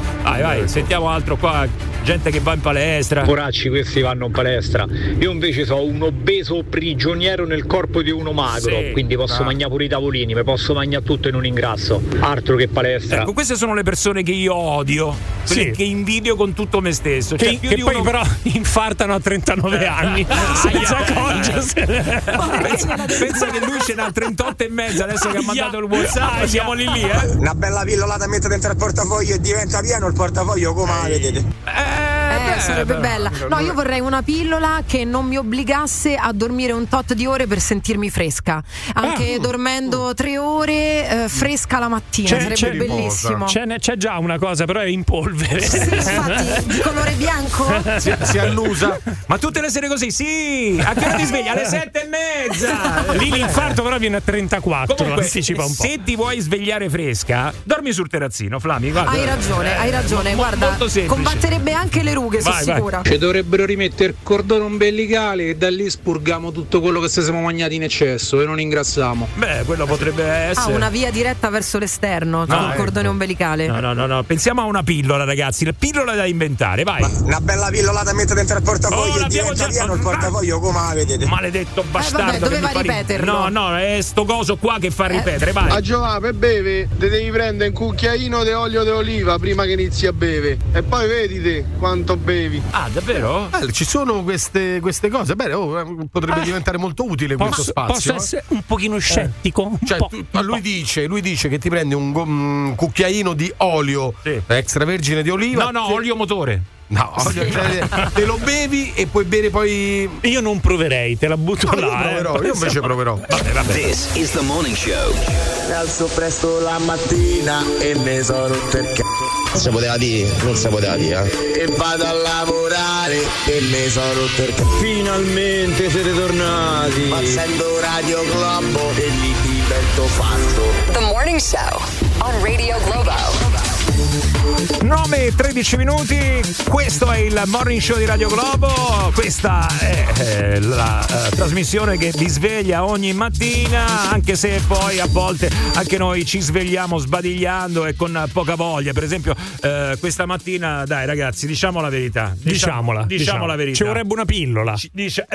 sentiamo altro qua, gente che va in palestra. Poracci, questi vanno in palestra. Io invece sono un obeso prigioniero nel corpo di uno magro, sì, quindi posso mangiare pure i tavolini, mi posso mangiare tutto e non ingrasso. Altro che palestra. Ecco, queste sono le persone che io odio, sì, che invidio con tutto me stesso, cioè, che poi uno... però infartano a 39 anni senza accorgersi. Pensa che lui ce n'ha 38 e mezzo adesso che ha mandato il WhatsApp. Siamo lì. Una bella pillola da mettere dentro il portafoglio e diventa pieno il portafoglio, come la vedete? Sarebbe bella. No, io vorrei una pillola che non mi obbligasse a dormire un tot di ore per sentirmi fresca. Anche dormendo 3 ore fresca la mattina sarebbe bellissimo. C'è già una cosa, però è in polvere. Sì, infatti, di colore bianco. Si annusa. Ma tutte le sere così, sì. A che ora ti svegli? Alle 7:30. Lì l'infarto però viene a 34. Comunque, anticipa un po'. Se ti vuoi svegliare fresca, dormi sul terrazzino, Flami. Guarda. Hai ragione. Guarda, combatterebbe anche le rughe. Sicura. Ci dovrebbero rimettere il cordone ombelicale e da lì spurgamo tutto quello che siamo mangiati in eccesso e non ingrassiamo. Beh, quello potrebbe essere una via diretta verso l'esterno, cioè il cordone ombelicale. No, pensiamo a una pillola, ragazzi, la pillola da inventare, vai. Ma una bella pillola da mettere dentro il portafoglio e diventa pieno il portafoglio, come la vedete? Maledetto bastardo, doveva ripeterlo. È sto coso qua che fa ripetere, vai. A Giovanni, per beve, te devi prendere un cucchiaino di olio d'oliva prima che inizi a beve e poi vedite quanto bevi. Ah, davvero? Ci sono queste cose. Bene, potrebbe diventare molto utile questo spazio. Posso essere un pochino scettico? Cioè, lui dice che ti prende un cucchiaino di olio extravergine di oliva. No, olio motore. No, te lo bevi e puoi bere poi. Io non proverei, te la butto là. Io invece proverò. Vabbè. This is the morning show. Mi alzo presto la mattina e mi sono perché. Non si poteva dire. E vado a lavorare e mi sono rotto il cazzo. Finalmente siete tornati. Passando Radio Globo e mi diverto fatto. The Morning Show on Radio Globo. 9:13, questo è il Morning Show di Radio Globo. Questa è la trasmissione che vi sveglia ogni mattina, anche se poi a volte anche noi ci svegliamo sbadigliando e con poca voglia. Per esempio questa mattina, dai ragazzi, diciamo la verità. Diciamo la verità. Ci vorrebbe una pillola.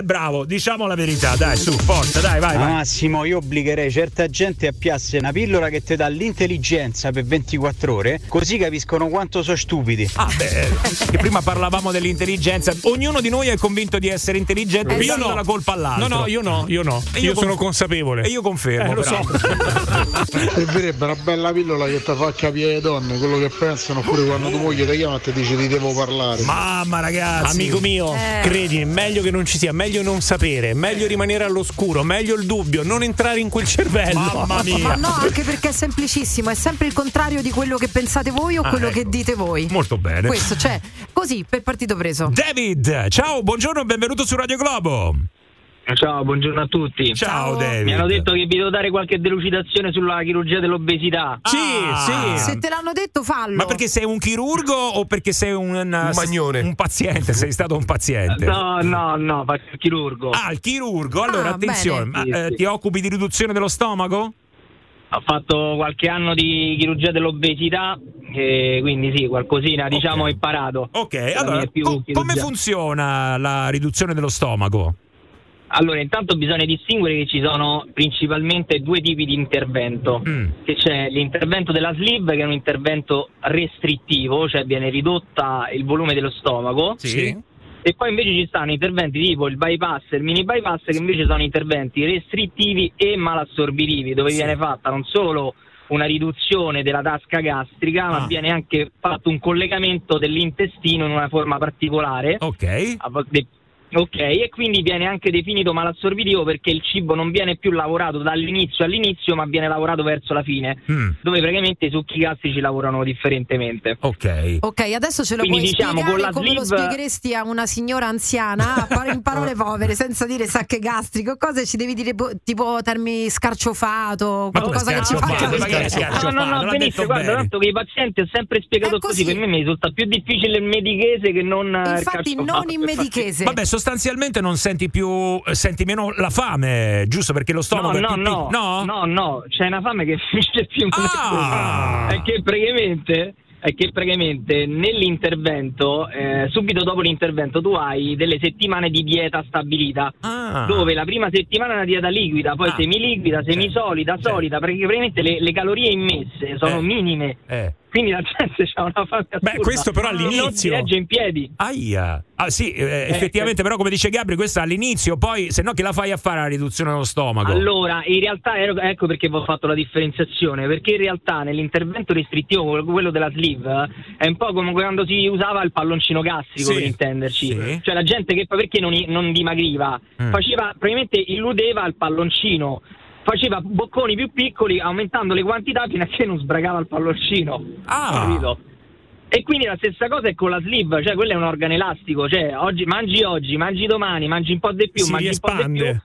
Bravo, diciamo la verità, dai, su, forza, dai, vai. Massimo, io obbligherei certa gente a piasse una pillola che ti dà l'intelligenza per 24 ore, così capiscono quanto sono stupidi. Che prima parlavamo dell'intelligenza. Ognuno di noi è convinto di essere intelligente. Io no, la colpa all'altro. No, io no. Io sono consapevole. E io confermo. Lo so. Servirebbe una bella pillola che ti fa capire le donne quello che pensano, oppure quando tu moglie ti chiama e ti dice ti devo parlare. Mamma, ragazzi. Amico mio, credi, meglio che non ci sia, meglio non sapere, meglio rimanere all'oscuro, meglio il dubbio, non entrare in quel cervello. Mamma mia. Ma no, anche perché è semplicissimo, è sempre il contrario di quello che pensate voi o quello che dite voi. Molto bene. Questo, cioè, così per partito preso. David, ciao, buongiorno e benvenuto su Radio Globo. Ciao, buongiorno a tutti. Ciao David. Mi hanno detto che vi devo dare qualche delucidazione sulla chirurgia dell'obesità. Sì. Se te l'hanno detto, fallo. Ma perché sei un chirurgo o perché sei un magnone? Un paziente, sei stato un paziente. No, faccio il chirurgo. Il chirurgo. Allora, attenzione, sì. Ti occupi di riduzione dello stomaco? Ho fatto qualche anno di chirurgia dell'obesità, quindi sì, qualcosina diciamo ho imparato. Ok, allora come funziona la riduzione dello stomaco? Allora, intanto bisogna distinguere che ci sono principalmente due tipi di intervento. Che c'è l'intervento della sleeve, che è un intervento restrittivo, cioè viene ridotta il volume dello stomaco. Sì. E poi invece ci stanno interventi tipo il bypass e il mini bypass, che invece sono interventi restrittivi e malassorbitivi, dove viene fatta non solo una riduzione della tasca gastrica, ma viene anche fatto un collegamento dell'intestino in una forma particolare. Ok, e quindi viene anche definito malassorbitivo perché il cibo non viene più lavorato dall'inizio, ma viene lavorato verso la fine, dove praticamente i succhi gastrici lavorano differentemente. Ok, adesso ce lo quindi puoi spiegare come lo spiegheresti a una signora anziana in parole povere, senza dire sacche gastriche o cose, ci devi dire tipo termini scarciofato, qualcosa che ci fa. No, benissimo, guarda, tanto che i pazienti ho sempre spiegato così, per me mi risulta più difficile il medichese che non infatti non in medichese. Vabbè, sostanzialmente non senti più, senti meno la fame, giusto? Perché lo stomaco No, c'è una fame che finisce più. È che praticamente nell'intervento, subito dopo l'intervento tu hai delle settimane di dieta stabilita, dove la prima settimana è una dieta liquida, poi semiliquida, semisolida, solida, perché praticamente le calorie immesse sono minime. Quindi la gente c'ha una fame assurda. Questo però all'inizio non si regge in piedi. Ahia. Effettivamente, però, come dice Gabri, questa è all'inizio, poi se no che la fai a fare la riduzione dello stomaco? Allora, in realtà ecco perché ho fatto la differenziazione, perché in realtà nell'intervento restrittivo, quello della sleeve, è un po' come quando si usava il palloncino gastrico, per intenderci. Cioè la gente che perché non dimagriva, faceva praticamente illudeva il palloncino. Faceva bocconi più piccoli aumentando le quantità fino a che non sbragava il palloncino. Capito? E quindi la stessa cosa è con la sleeve, cioè quello è un organo elastico, cioè oggi, mangi domani, mangi un po' di più, mangi un po' di più.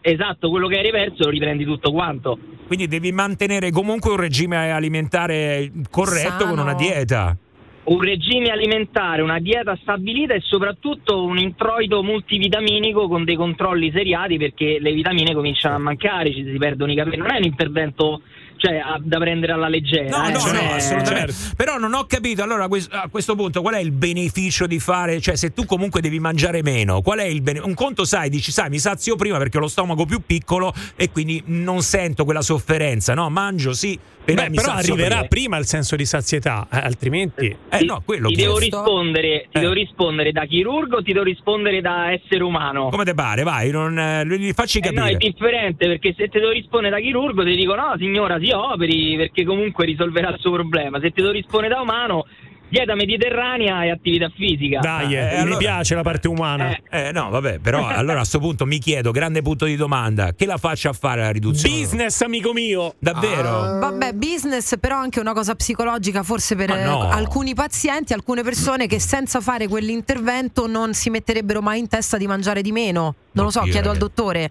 Esatto, quello che hai reperto lo riprendi tutto quanto. Quindi devi mantenere comunque un regime alimentare corretto, sano, con una dieta. Un regime alimentare, una dieta stabilita e soprattutto un introito multivitaminico con dei controlli seriati, perché le vitamine cominciano a mancare, ci si perdono i capelli. Non è un intervento cioè, da prendere alla leggera. No, assolutamente. Certo. Però non ho capito, allora, a questo punto qual è il beneficio di fare, cioè se tu comunque devi mangiare meno, qual è il un conto, sai, dici, sai, mi sazio prima perché ho lo stomaco più piccolo e quindi non sento quella sofferenza, no? Mangio, sì, però, mi però arriverà prima il senso di sazietà, altrimenti no, quello ti devo rispondere, ti devo rispondere da chirurgo, ti devo rispondere da essere umano. Come te pare, vai, non li facci capire. No, è differente, perché se te devo rispondere da chirurgo ti dico no, signora, si operi perché comunque risolverà il suo problema. Se te devo rispondere da umano, dieta mediterranea e attività fisica. Dai, allora, mi piace la parte umana. No, vabbè, però allora a sto punto mi chiedo, grande punto di domanda, che la faccia a fare la riduzione? Business, amico mio! Davvero? Vabbè, business, però anche una cosa psicologica forse per alcuni pazienti, alcune persone che senza fare quell'intervento non si metterebbero mai in testa di mangiare di meno. Non lo so, chiedo al dottore.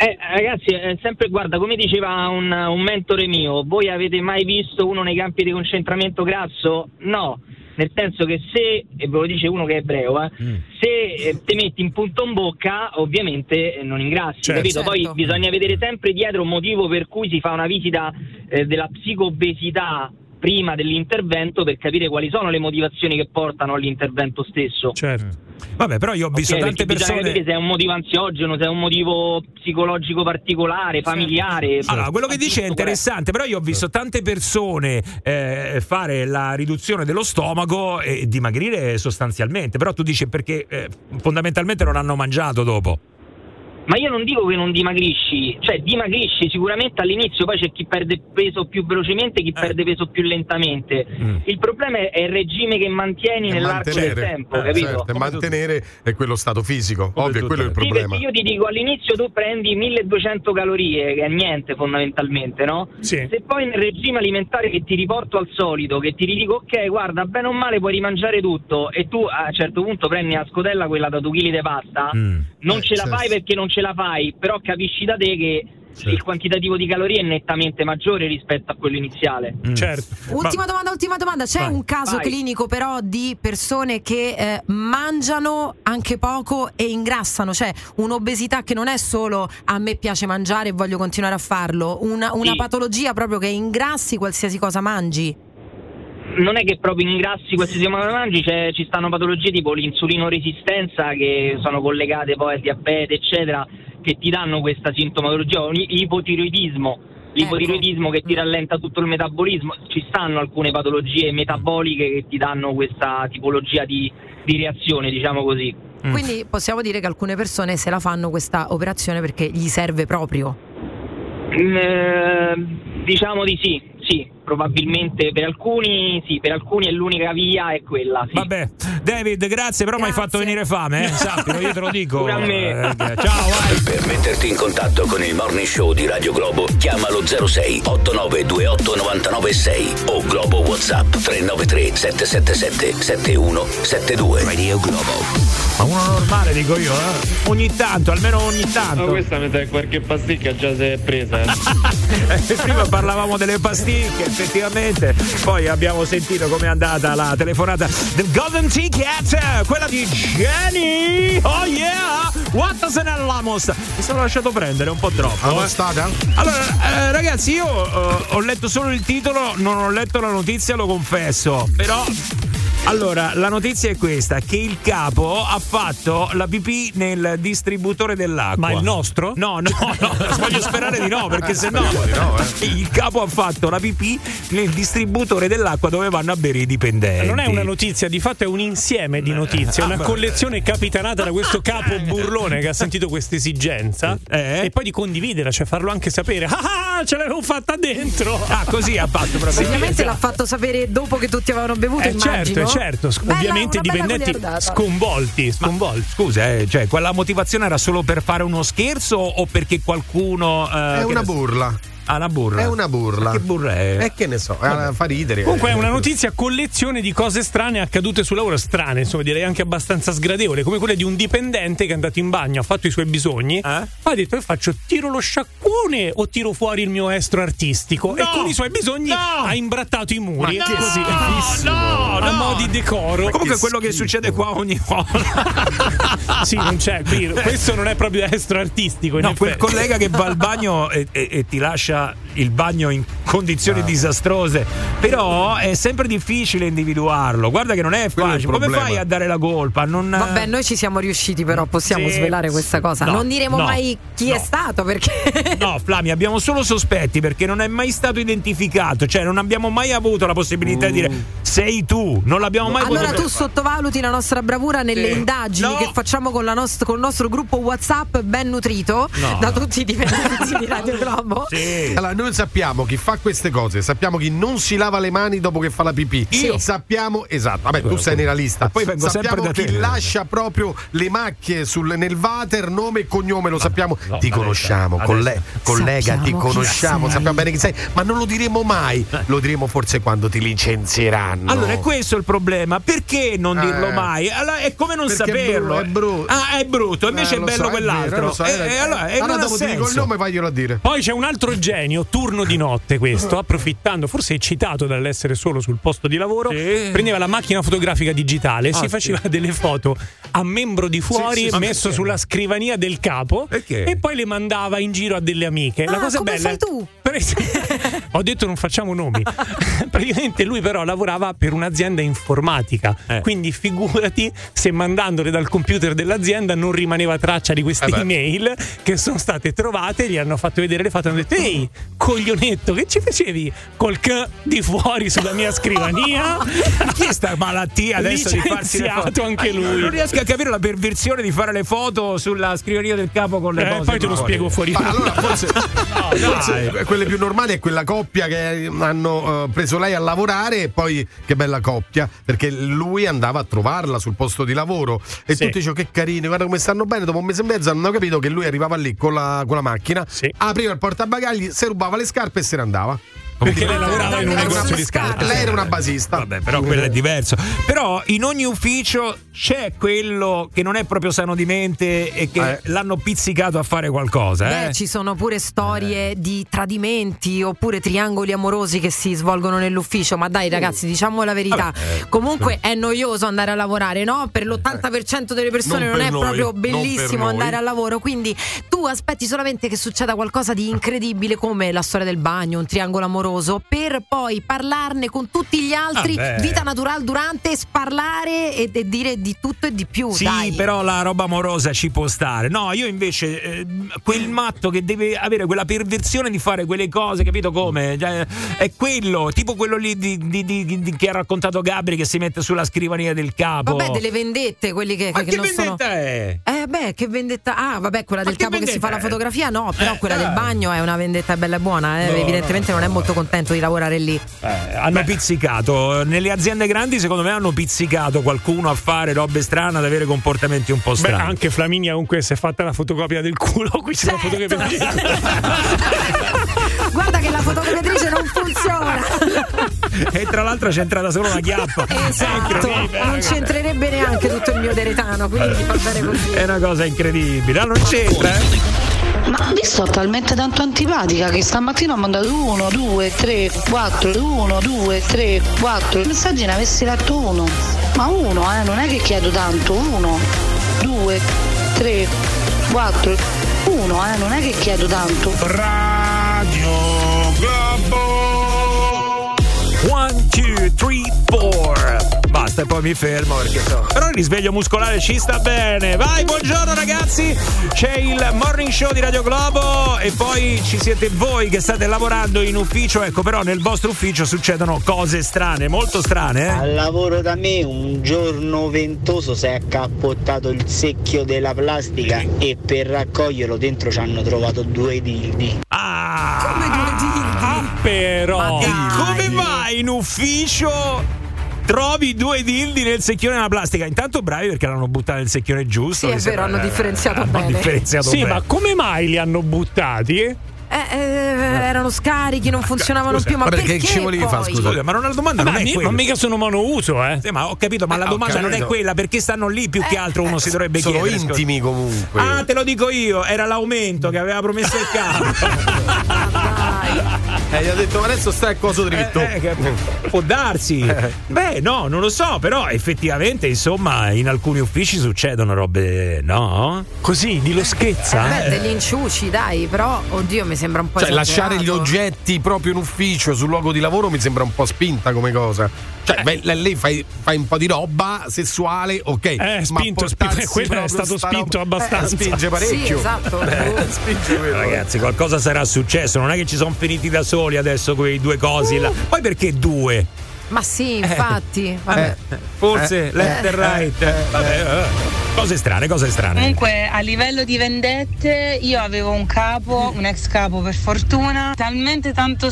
Ragazzi, sempre, guarda, come diceva un mentore mio, voi avete mai visto uno nei campi di concentramento grasso? No, nel senso che se, e ve lo dice uno che è ebreo, se ti metti in punto in bocca, ovviamente non ingrassi, certo, capito? Certo. Poi bisogna vedere sempre dietro un motivo per cui si fa una visita della psicoobesità prima dell'intervento, per capire quali sono le motivazioni che portano all'intervento stesso. Certo. Vabbè, però io ho visto tante persone, capire se è un motivo ansiogeno, se è un motivo psicologico particolare, familiare. Allora, quello che dice è interessante, però io ho visto tante persone fare la riduzione dello stomaco e dimagrire sostanzialmente, però tu dici perché fondamentalmente non hanno mangiato dopo. Ma io non dico che non dimagrisci, cioè dimagrisci sicuramente all'inizio, poi c'è chi perde peso più velocemente, chi perde peso più lentamente. Il problema è il regime che mantieni nell'arco del tempo, capito? Certo, mantenere è quello stato fisico, ovvio, quello è il problema. Sì, io ti dico, all'inizio tu prendi 1200 calorie, che è niente fondamentalmente, no? Sì. Se poi nel regime alimentare che ti riporto al solito, che ti ridico, ok, guarda, bene o male puoi rimangiare tutto, e tu a un certo punto prendi a scodella quella da 2 kg di pasta, non ce la fai perché non ce la fai, però capisci da te che il quantitativo di calorie è nettamente maggiore rispetto a quello iniziale. Certo. Ultima domanda, c'è un caso clinico però di persone che mangiano anche poco e ingrassano, cioè un'obesità che non è solo a me piace mangiare e voglio continuare a farlo, una patologia proprio che ingrassi qualsiasi cosa mangi? Non è che proprio ingrassi questi mangi, cioè, ci stanno patologie tipo l'insulinoresistenza, che sono collegate poi al diabete eccetera, che ti danno questa sintomatologia, o l'ipotiroidismo che ti rallenta tutto il metabolismo. Ci stanno alcune patologie metaboliche che ti danno questa tipologia di reazione, diciamo così. Quindi possiamo dire che alcune persone se la fanno questa operazione perché gli serve proprio? Diciamo di sì. Probabilmente per alcuni sì, per alcuni è l'unica via, è quella. Sì. Vabbè, David, grazie, però mi hai fatto venire fame, sappilo, io te lo dico. Pure a me. Ciao, vai. Per metterti in contatto con il Morning Show di Radio Globo, chiamalo 06 8928 996 o Globo WhatsApp 393 777 7172. Radio Globo. Ma uno normale, dico io, eh? Ogni tanto, almeno ogni tanto. Ma questa mi dà qualche pasticca già si è presa. Prima parlavamo delle pasticche. Effettivamente, poi abbiamo sentito com'è andata la telefonata del Golden Ticket, quella di Jenny. Oh yeah, quanto se ne allamos. Mi sono lasciato prendere un po' troppo. Allora, ragazzi, io ho letto solo il titolo, non ho letto la notizia, lo confesso. Però, allora, la notizia è questa, che il capo ha fatto la pipì nel distributore dell'acqua. Ma il nostro? No, voglio sperare di no, perché sennò il capo ha fatto la pipì nel distributore dell'acqua dove vanno a bere i dipendenti. Non è una notizia, di fatto è un insieme di notizie, una collezione capitanata da questo capo burlone che ha sentito questa esigenza e poi di condividerla, cioè farlo anche sapere. Ah, ce l'avevo fatta dentro! Ah, così ha fatto proprio. Sicuramente l'ha fatto sapere dopo che tutti avevano bevuto, immagino. Certo, ovviamente i dipendenti sconvolti. Scusa, cioè, quella motivazione era solo per fare uno scherzo o perché qualcuno è una burla? È una burla. Che burla è? Che ne so, fa ridere. Comunque è una notizia collezione di cose strane accadute sul lavoro, strane, insomma, direi anche abbastanza sgradevole, come quella di un dipendente che è andato in bagno, ha fatto i suoi bisogni, ha detto tiro lo sciacquone o tiro fuori il mio estro artistico, e con i suoi bisogni ha imbrattato i muri. Ma così, a mo' di decoro. Ma comunque quello che succede qua ogni volta. Sì, non c'è, questo non è proprio estro artistico, in effetti. Quel collega che va al bagno e ti lascia lascia il bagno in condizioni disastrose, però è sempre difficile individuarlo. Guarda che non è facile, come fai a dare la colpa? Non... Vabbè, noi ci siamo riusciti, però possiamo svelare questa cosa. No, non diremo mai chi è stato, perché no, Flami, abbiamo solo sospetti perché non è mai stato identificato, cioè non abbiamo mai avuto la possibilità di dire sei tu, non l'abbiamo mai allora potuto... Tu sottovaluti la nostra bravura nelle indagini che facciamo con la col nostro gruppo WhatsApp ben nutrito da tutti i dipendenti di Radio Globo. Allora, noi sappiamo chi fa queste cose, sappiamo chi non si lava le mani dopo che fa la pipì. Io sappiamo, esatto, vabbè, tu sei nella lista. Poi vengo sappiamo sempre da chi lascia proprio le macchie nel water, nome e cognome, lo sappiamo. No, ti conosciamo, collega, sappiamo, ti conosciamo, sappiamo bene chi sei, ma non lo diremo mai. Lo diremo forse quando ti licenzieranno. Allora, è questo il problema. Perché non dirlo mai? Allora, è come non saperlo. È brutto, invece è bello quell'altro. Allora, dopo ti dico il nome, vaglielo a dire. Poi c'è un altro genio, turno di notte questo, approfittando, forse eccitato dall'essere solo sul posto di lavoro, prendeva la macchina fotografica digitale e si faceva delle foto a membro di fuori messo sulla scrivania del capo e poi le mandava in giro a delle amiche. La cosa come bella, fai tu? Ho detto non facciamo nomi. Praticamente lui però lavorava per un'azienda informatica, quindi figurati se mandandole dal computer dell'azienda non rimaneva traccia di queste email che sono state trovate, gli hanno fatto vedere le foto e hanno detto ehi coglionetto, che ci facevi col di fuori sulla mia scrivania? Questa malattia adesso di farsi le foto anche lui. Non riesco a capire la perversione di fare le foto sulla scrivania del capo con le cose. Poi te lo spiego fuori. Allora forse, forse quelle più normali è quella coppia che hanno preso lei a lavorare e poi che bella coppia, perché lui andava a trovarla sul posto di lavoro e tutti dicono che carine, guarda come stanno bene. Dopo un mese e mezzo hanno capito che lui arrivava lì con la macchina, apriva il portabagagli, si rubava le scarpe e se ne andava. Perché lei lavorava in un negozio di scarpe. Lei era una basista. Vabbè, però quello è diverso. Però in ogni ufficio c'è quello che non è proprio sano di mente e che l'hanno pizzicato a fare qualcosa. Beh, ci sono pure storie di tradimenti oppure triangoli amorosi che si svolgono nell'ufficio. Ma dai ragazzi, diciamo la verità. Vabbè, comunque è noioso andare a lavorare, no? Per l'80% delle persone non è proprio bellissimo andare al lavoro. Quindi tu aspetti solamente che succeda qualcosa di incredibile come la storia del bagno, un triangolo amoroso, per poi parlarne con tutti gli altri, vita naturale durante, sparlare e dire di tutto e di più. Sì, dai. Però la roba amorosa ci può stare. No, io invece quel matto che deve avere quella perversione di fare quelle cose, capito come? È quello, tipo quello lì di che ha raccontato Gabri, che si mette sulla scrivania del capo. Vabbè, delle vendette, quelli che... Ma che non vendetta sono... è? Beh, che vendetta... Ah, vabbè, quella del capo che si fa la fotografia, no, però quella del bagno è una vendetta bella e buona, no, evidentemente non è molto contento di lavorare lì. Hanno pizzicato nelle aziende grandi, secondo me hanno pizzicato qualcuno a fare robe strane, ad avere comportamenti un po' strani. Beh, anche Flaminia comunque si è fatta la fotocopia del culo, qui c'è la fotocopiatrice. Guarda che la fotocopiatrice non funziona. E tra l'altro c'è entrata solo una chiappa. Esatto, non c'entrerebbe neanche tutto il mio deretano, quindi fa bene così. È una cosa incredibile. Non c'entra, Ma vi sto talmente tanto antipatica che stamattina ho mandato 1, 2, 3, 4 messaggi, ne avessi letto uno, ma uno, non è che chiedo tanto, 1, 2, 3, 4 uno, non è che chiedo tanto. Radio Globo 1, 2, 3, 4 Basta, e poi mi fermo perché so. Però il risveglio muscolare ci sta bene. Vai, buongiorno ragazzi. C'è il Morning Show di Radio Globo e poi ci siete voi che state lavorando in ufficio. Ecco, però nel vostro ufficio succedono cose strane, molto strane, eh? Al lavoro da me un giorno ventoso si è accappottato il secchio della plastica e per raccoglierlo dentro ci hanno trovato 2 dildi. Ah! Come 2 dildi? Ah, però! E come mai in ufficio trovi 2 dildi nel secchione della plastica? Intanto bravi perché l'hanno buttato nel secchione giusto. Sì, è vero, hanno differenziato bene. Sì, ma come mai li hanno buttati? Erano scarichi, non funzivano più. Ma perché ci volevi fare? Scusa, ma una domanda non è quella. Ma mica sono monouso, eh? Sì, ma ho capito, ma la domanda non è quella, perché stanno lì più che altro uno si dovrebbe chiedere. Sono intimi comunque. Ah, te lo dico io, era l'aumento che aveva promesso il capo. E gli ho detto, ma adesso stai a coso dritto. Può darsi. Beh, no, non lo so, però effettivamente, insomma, in alcuni uffici succedono robe, no? Così, di loschezza. Beh, degli inciuci, dai, però, oddio, mi sembra un po'. Cioè, esagerato. Lasciare gli oggetti proprio in ufficio, sul luogo di lavoro, mi sembra un po' spinta come cosa. Cioè, beh, lei fai un po' di roba sessuale, ok. Spinto. Quello è stato spinto abbastanza. Spinge parecchio. Sì, esatto. Spinge. Ragazzi, qualcosa sarà successo. Non è che ci sono finiti da soli adesso quei due cosi là. Poi perché due? Ma sì, infatti. Vabbè. Forse left and right. Vabbè. Cose strane. Comunque, a livello di vendette, io avevo un capo, un ex capo per fortuna, talmente tanto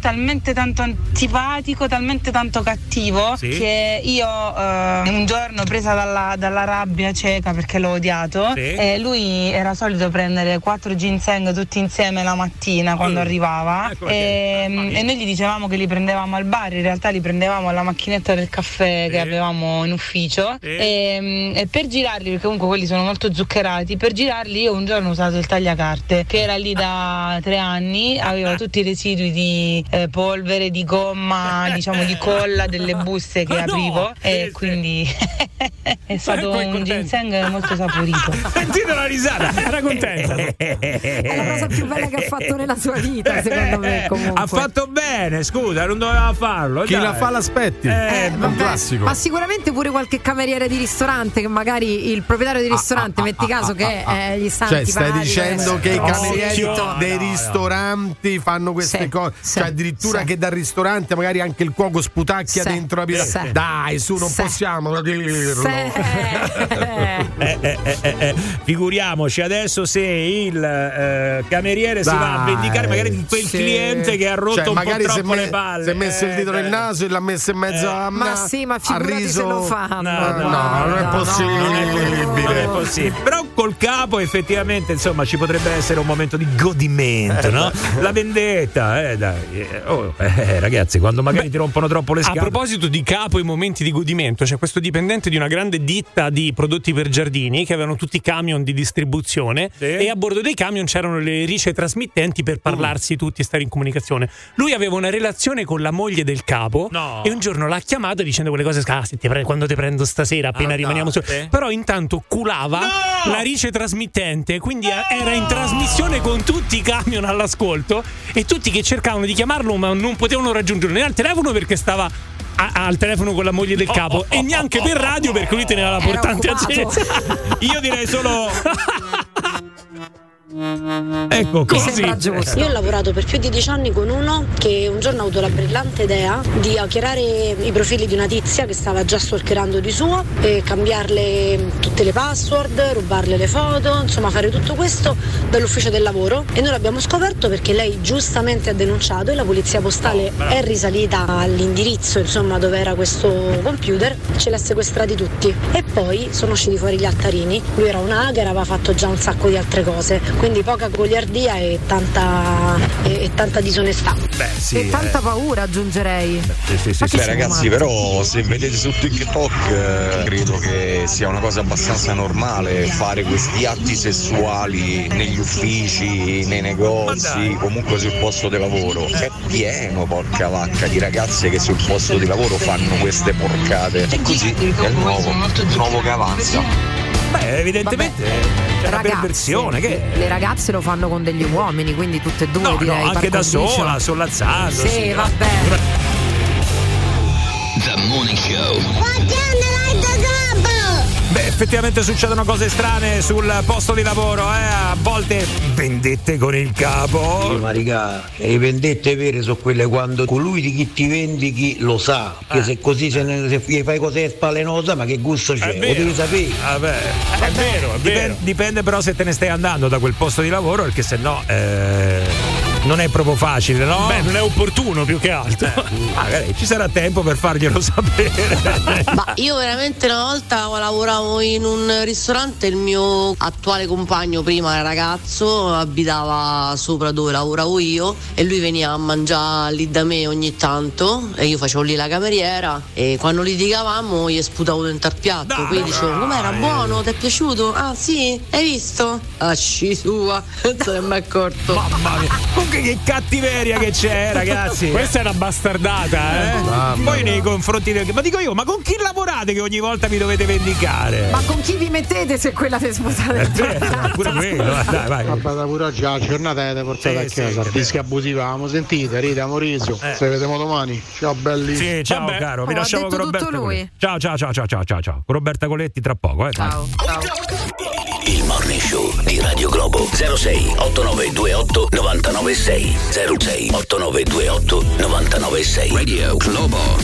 talmente tanto antipatico, talmente tanto cattivo, sì, che io un giorno, presa dalla rabbia cieca perché l'ho odiato, sì, lui era solito prendere 4 ginseng tutti insieme la mattina quando arrivava, e noi gli dicevamo che li prendevamo al bar, in realtà li prendevamo alla macchinetta del caffè, sì, che avevamo in ufficio, sì, e per girarli, perché comunque quelli sono molto zuccherati, per girarli io un giorno ho usato il tagliacarte che era lì da 3 anni, aveva tutti i residui di polvere, di gomma, diciamo di colla delle buste che aprivo, quindi è stato un ginseng molto saporito. Sentite la risata, era contenta. È la cosa più bella che ha fatto nella sua vita, secondo me. Comunque ha fatto bene, scusa, non doveva farlo. Chi la fa l'aspetti, è un classico. Ma sicuramente pure qualche cameriere di ristorante, che magari il proprietario di ristorante, metti caso che gli sta antipatico. Cioè, stai dicendo che i camerieri dei ristoranti fanno queste cose? Cioè, addirittura che dal ristorante magari anche il cuoco sputacchia dentro la pietra. Dai, su, non possiamo dirlo. Figuriamoci adesso se il cameriere si va a vendicare magari di quel cliente che ha rotto, cioè, un po' troppo le palle. Si è messo il dito nel naso e l'ha messo in mezzo a ma sì, ma figurati se lo fa. No, non è possibile. Però col capo effettivamente, insomma, ci potrebbe essere un momento di godimento, no? La vendetta, ragazzi, quando magari ti rompono troppo le scatole. A proposito di capo e momenti di godimento, c'è questo dipendente di una grande ditta di prodotti per giardini che avevano tutti i camion di distribuzione, sì, e a bordo dei camion c'erano le ricce trasmittenti per parlarsi tutti e stare in comunicazione. Lui aveva una relazione con la moglie del capo, e un giorno l'ha chiamata dicendo quelle cose, quando ti prendo stasera appena rimaniamo su. Però intanto culava la rice trasmittente, quindi era in trasmissione con tutti i camion all'ascolto e tutti che cercavano di chiamarlo ma non potevano raggiungerlo né al telefono perché stava al telefono con la moglie del capo e neanche per radio perché lui teneva la portante accesa. Io direi solo ecco, così. Io ho lavorato per più di 10 anni con uno che un giorno ha avuto la brillante idea di hackerare i profili di una tizia che stava già stalkerando di suo, e cambiarle tutte le password, rubarle le foto, insomma fare tutto questo dall'ufficio del lavoro. E noi l'abbiamo scoperto perché lei giustamente ha denunciato e la polizia postale è risalita all'indirizzo, insomma, dove era questo computer, ce l'ha sequestrati tutti e poi sono usciti fuori gli altarini. Lui era un hacker, aveva fatto già un sacco di altre cose. Quindi poca goliardia e tanta disonestà. Beh, sì, e tanta paura, aggiungerei. Sì, ragazzi, però se vedete su TikTok credo che sia una cosa abbastanza normale fare questi atti sessuali negli uffici, nei negozi, comunque sul posto di lavoro. È pieno, porca vacca, di ragazze che sul posto di lavoro fanno queste porcate. E così è il nuovo che avanza. Beh, evidentemente c'è una perversione. Le ragazze lo fanno con degli uomini, quindi tutte e due, direi. No, anche da sola, sollazzando. Sì, vabbè. The Morning Show. Beh, effettivamente succedono cose strane sul posto di lavoro, a volte vendette con il capo. Sì, ma raga, le vendette vere sono quelle quando colui di chi ti vendichi lo sa, che se così se gli fai cose spalenosa, ma che gusto c'è, lo devi sapere. È vero, è vero. Dipende però se te ne stai andando da quel posto di lavoro, perché se no non è proprio facile, no? Beh, non è opportuno più che altro. Magari ci sarà tempo per farglielo sapere. Ma io veramente una volta lavoravo in un ristorante, il mio attuale compagno, prima ragazzo, abitava sopra dove lavoravo io e lui veniva a mangiare lì da me ogni tanto e io facevo lì la cameriera e quando litigavamo gli sputavo dentro al piatto, quindi dicevo, com'era, buono, ti è piaciuto? Ah sì? Hai visto? Asci sua, non se ne è mai accorto. Mamma mia. che cattiveria che c'è, ragazzi. Questa è una bastardata, eh? Poi nei confronti del... Ma dico io, ma con chi lavorate che ogni volta vi dovete vendicare? Ma con chi vi mettete se quella che sposate? Pure quello, dai, vai. Vabbè, pure oggi la giornata è portata a casa. Fischi abusiva, abbiamo sentito, Rita, Maurizio. Se vediamo domani. Ciao belli. Sì, ciao caro, vi lasciamo con Roberta. Ciao. Roberta Coletti tra poco, eh. Ciao. Il Morning Show di Radio Globo 06 8928 996 06 8928 996. Radio Globo.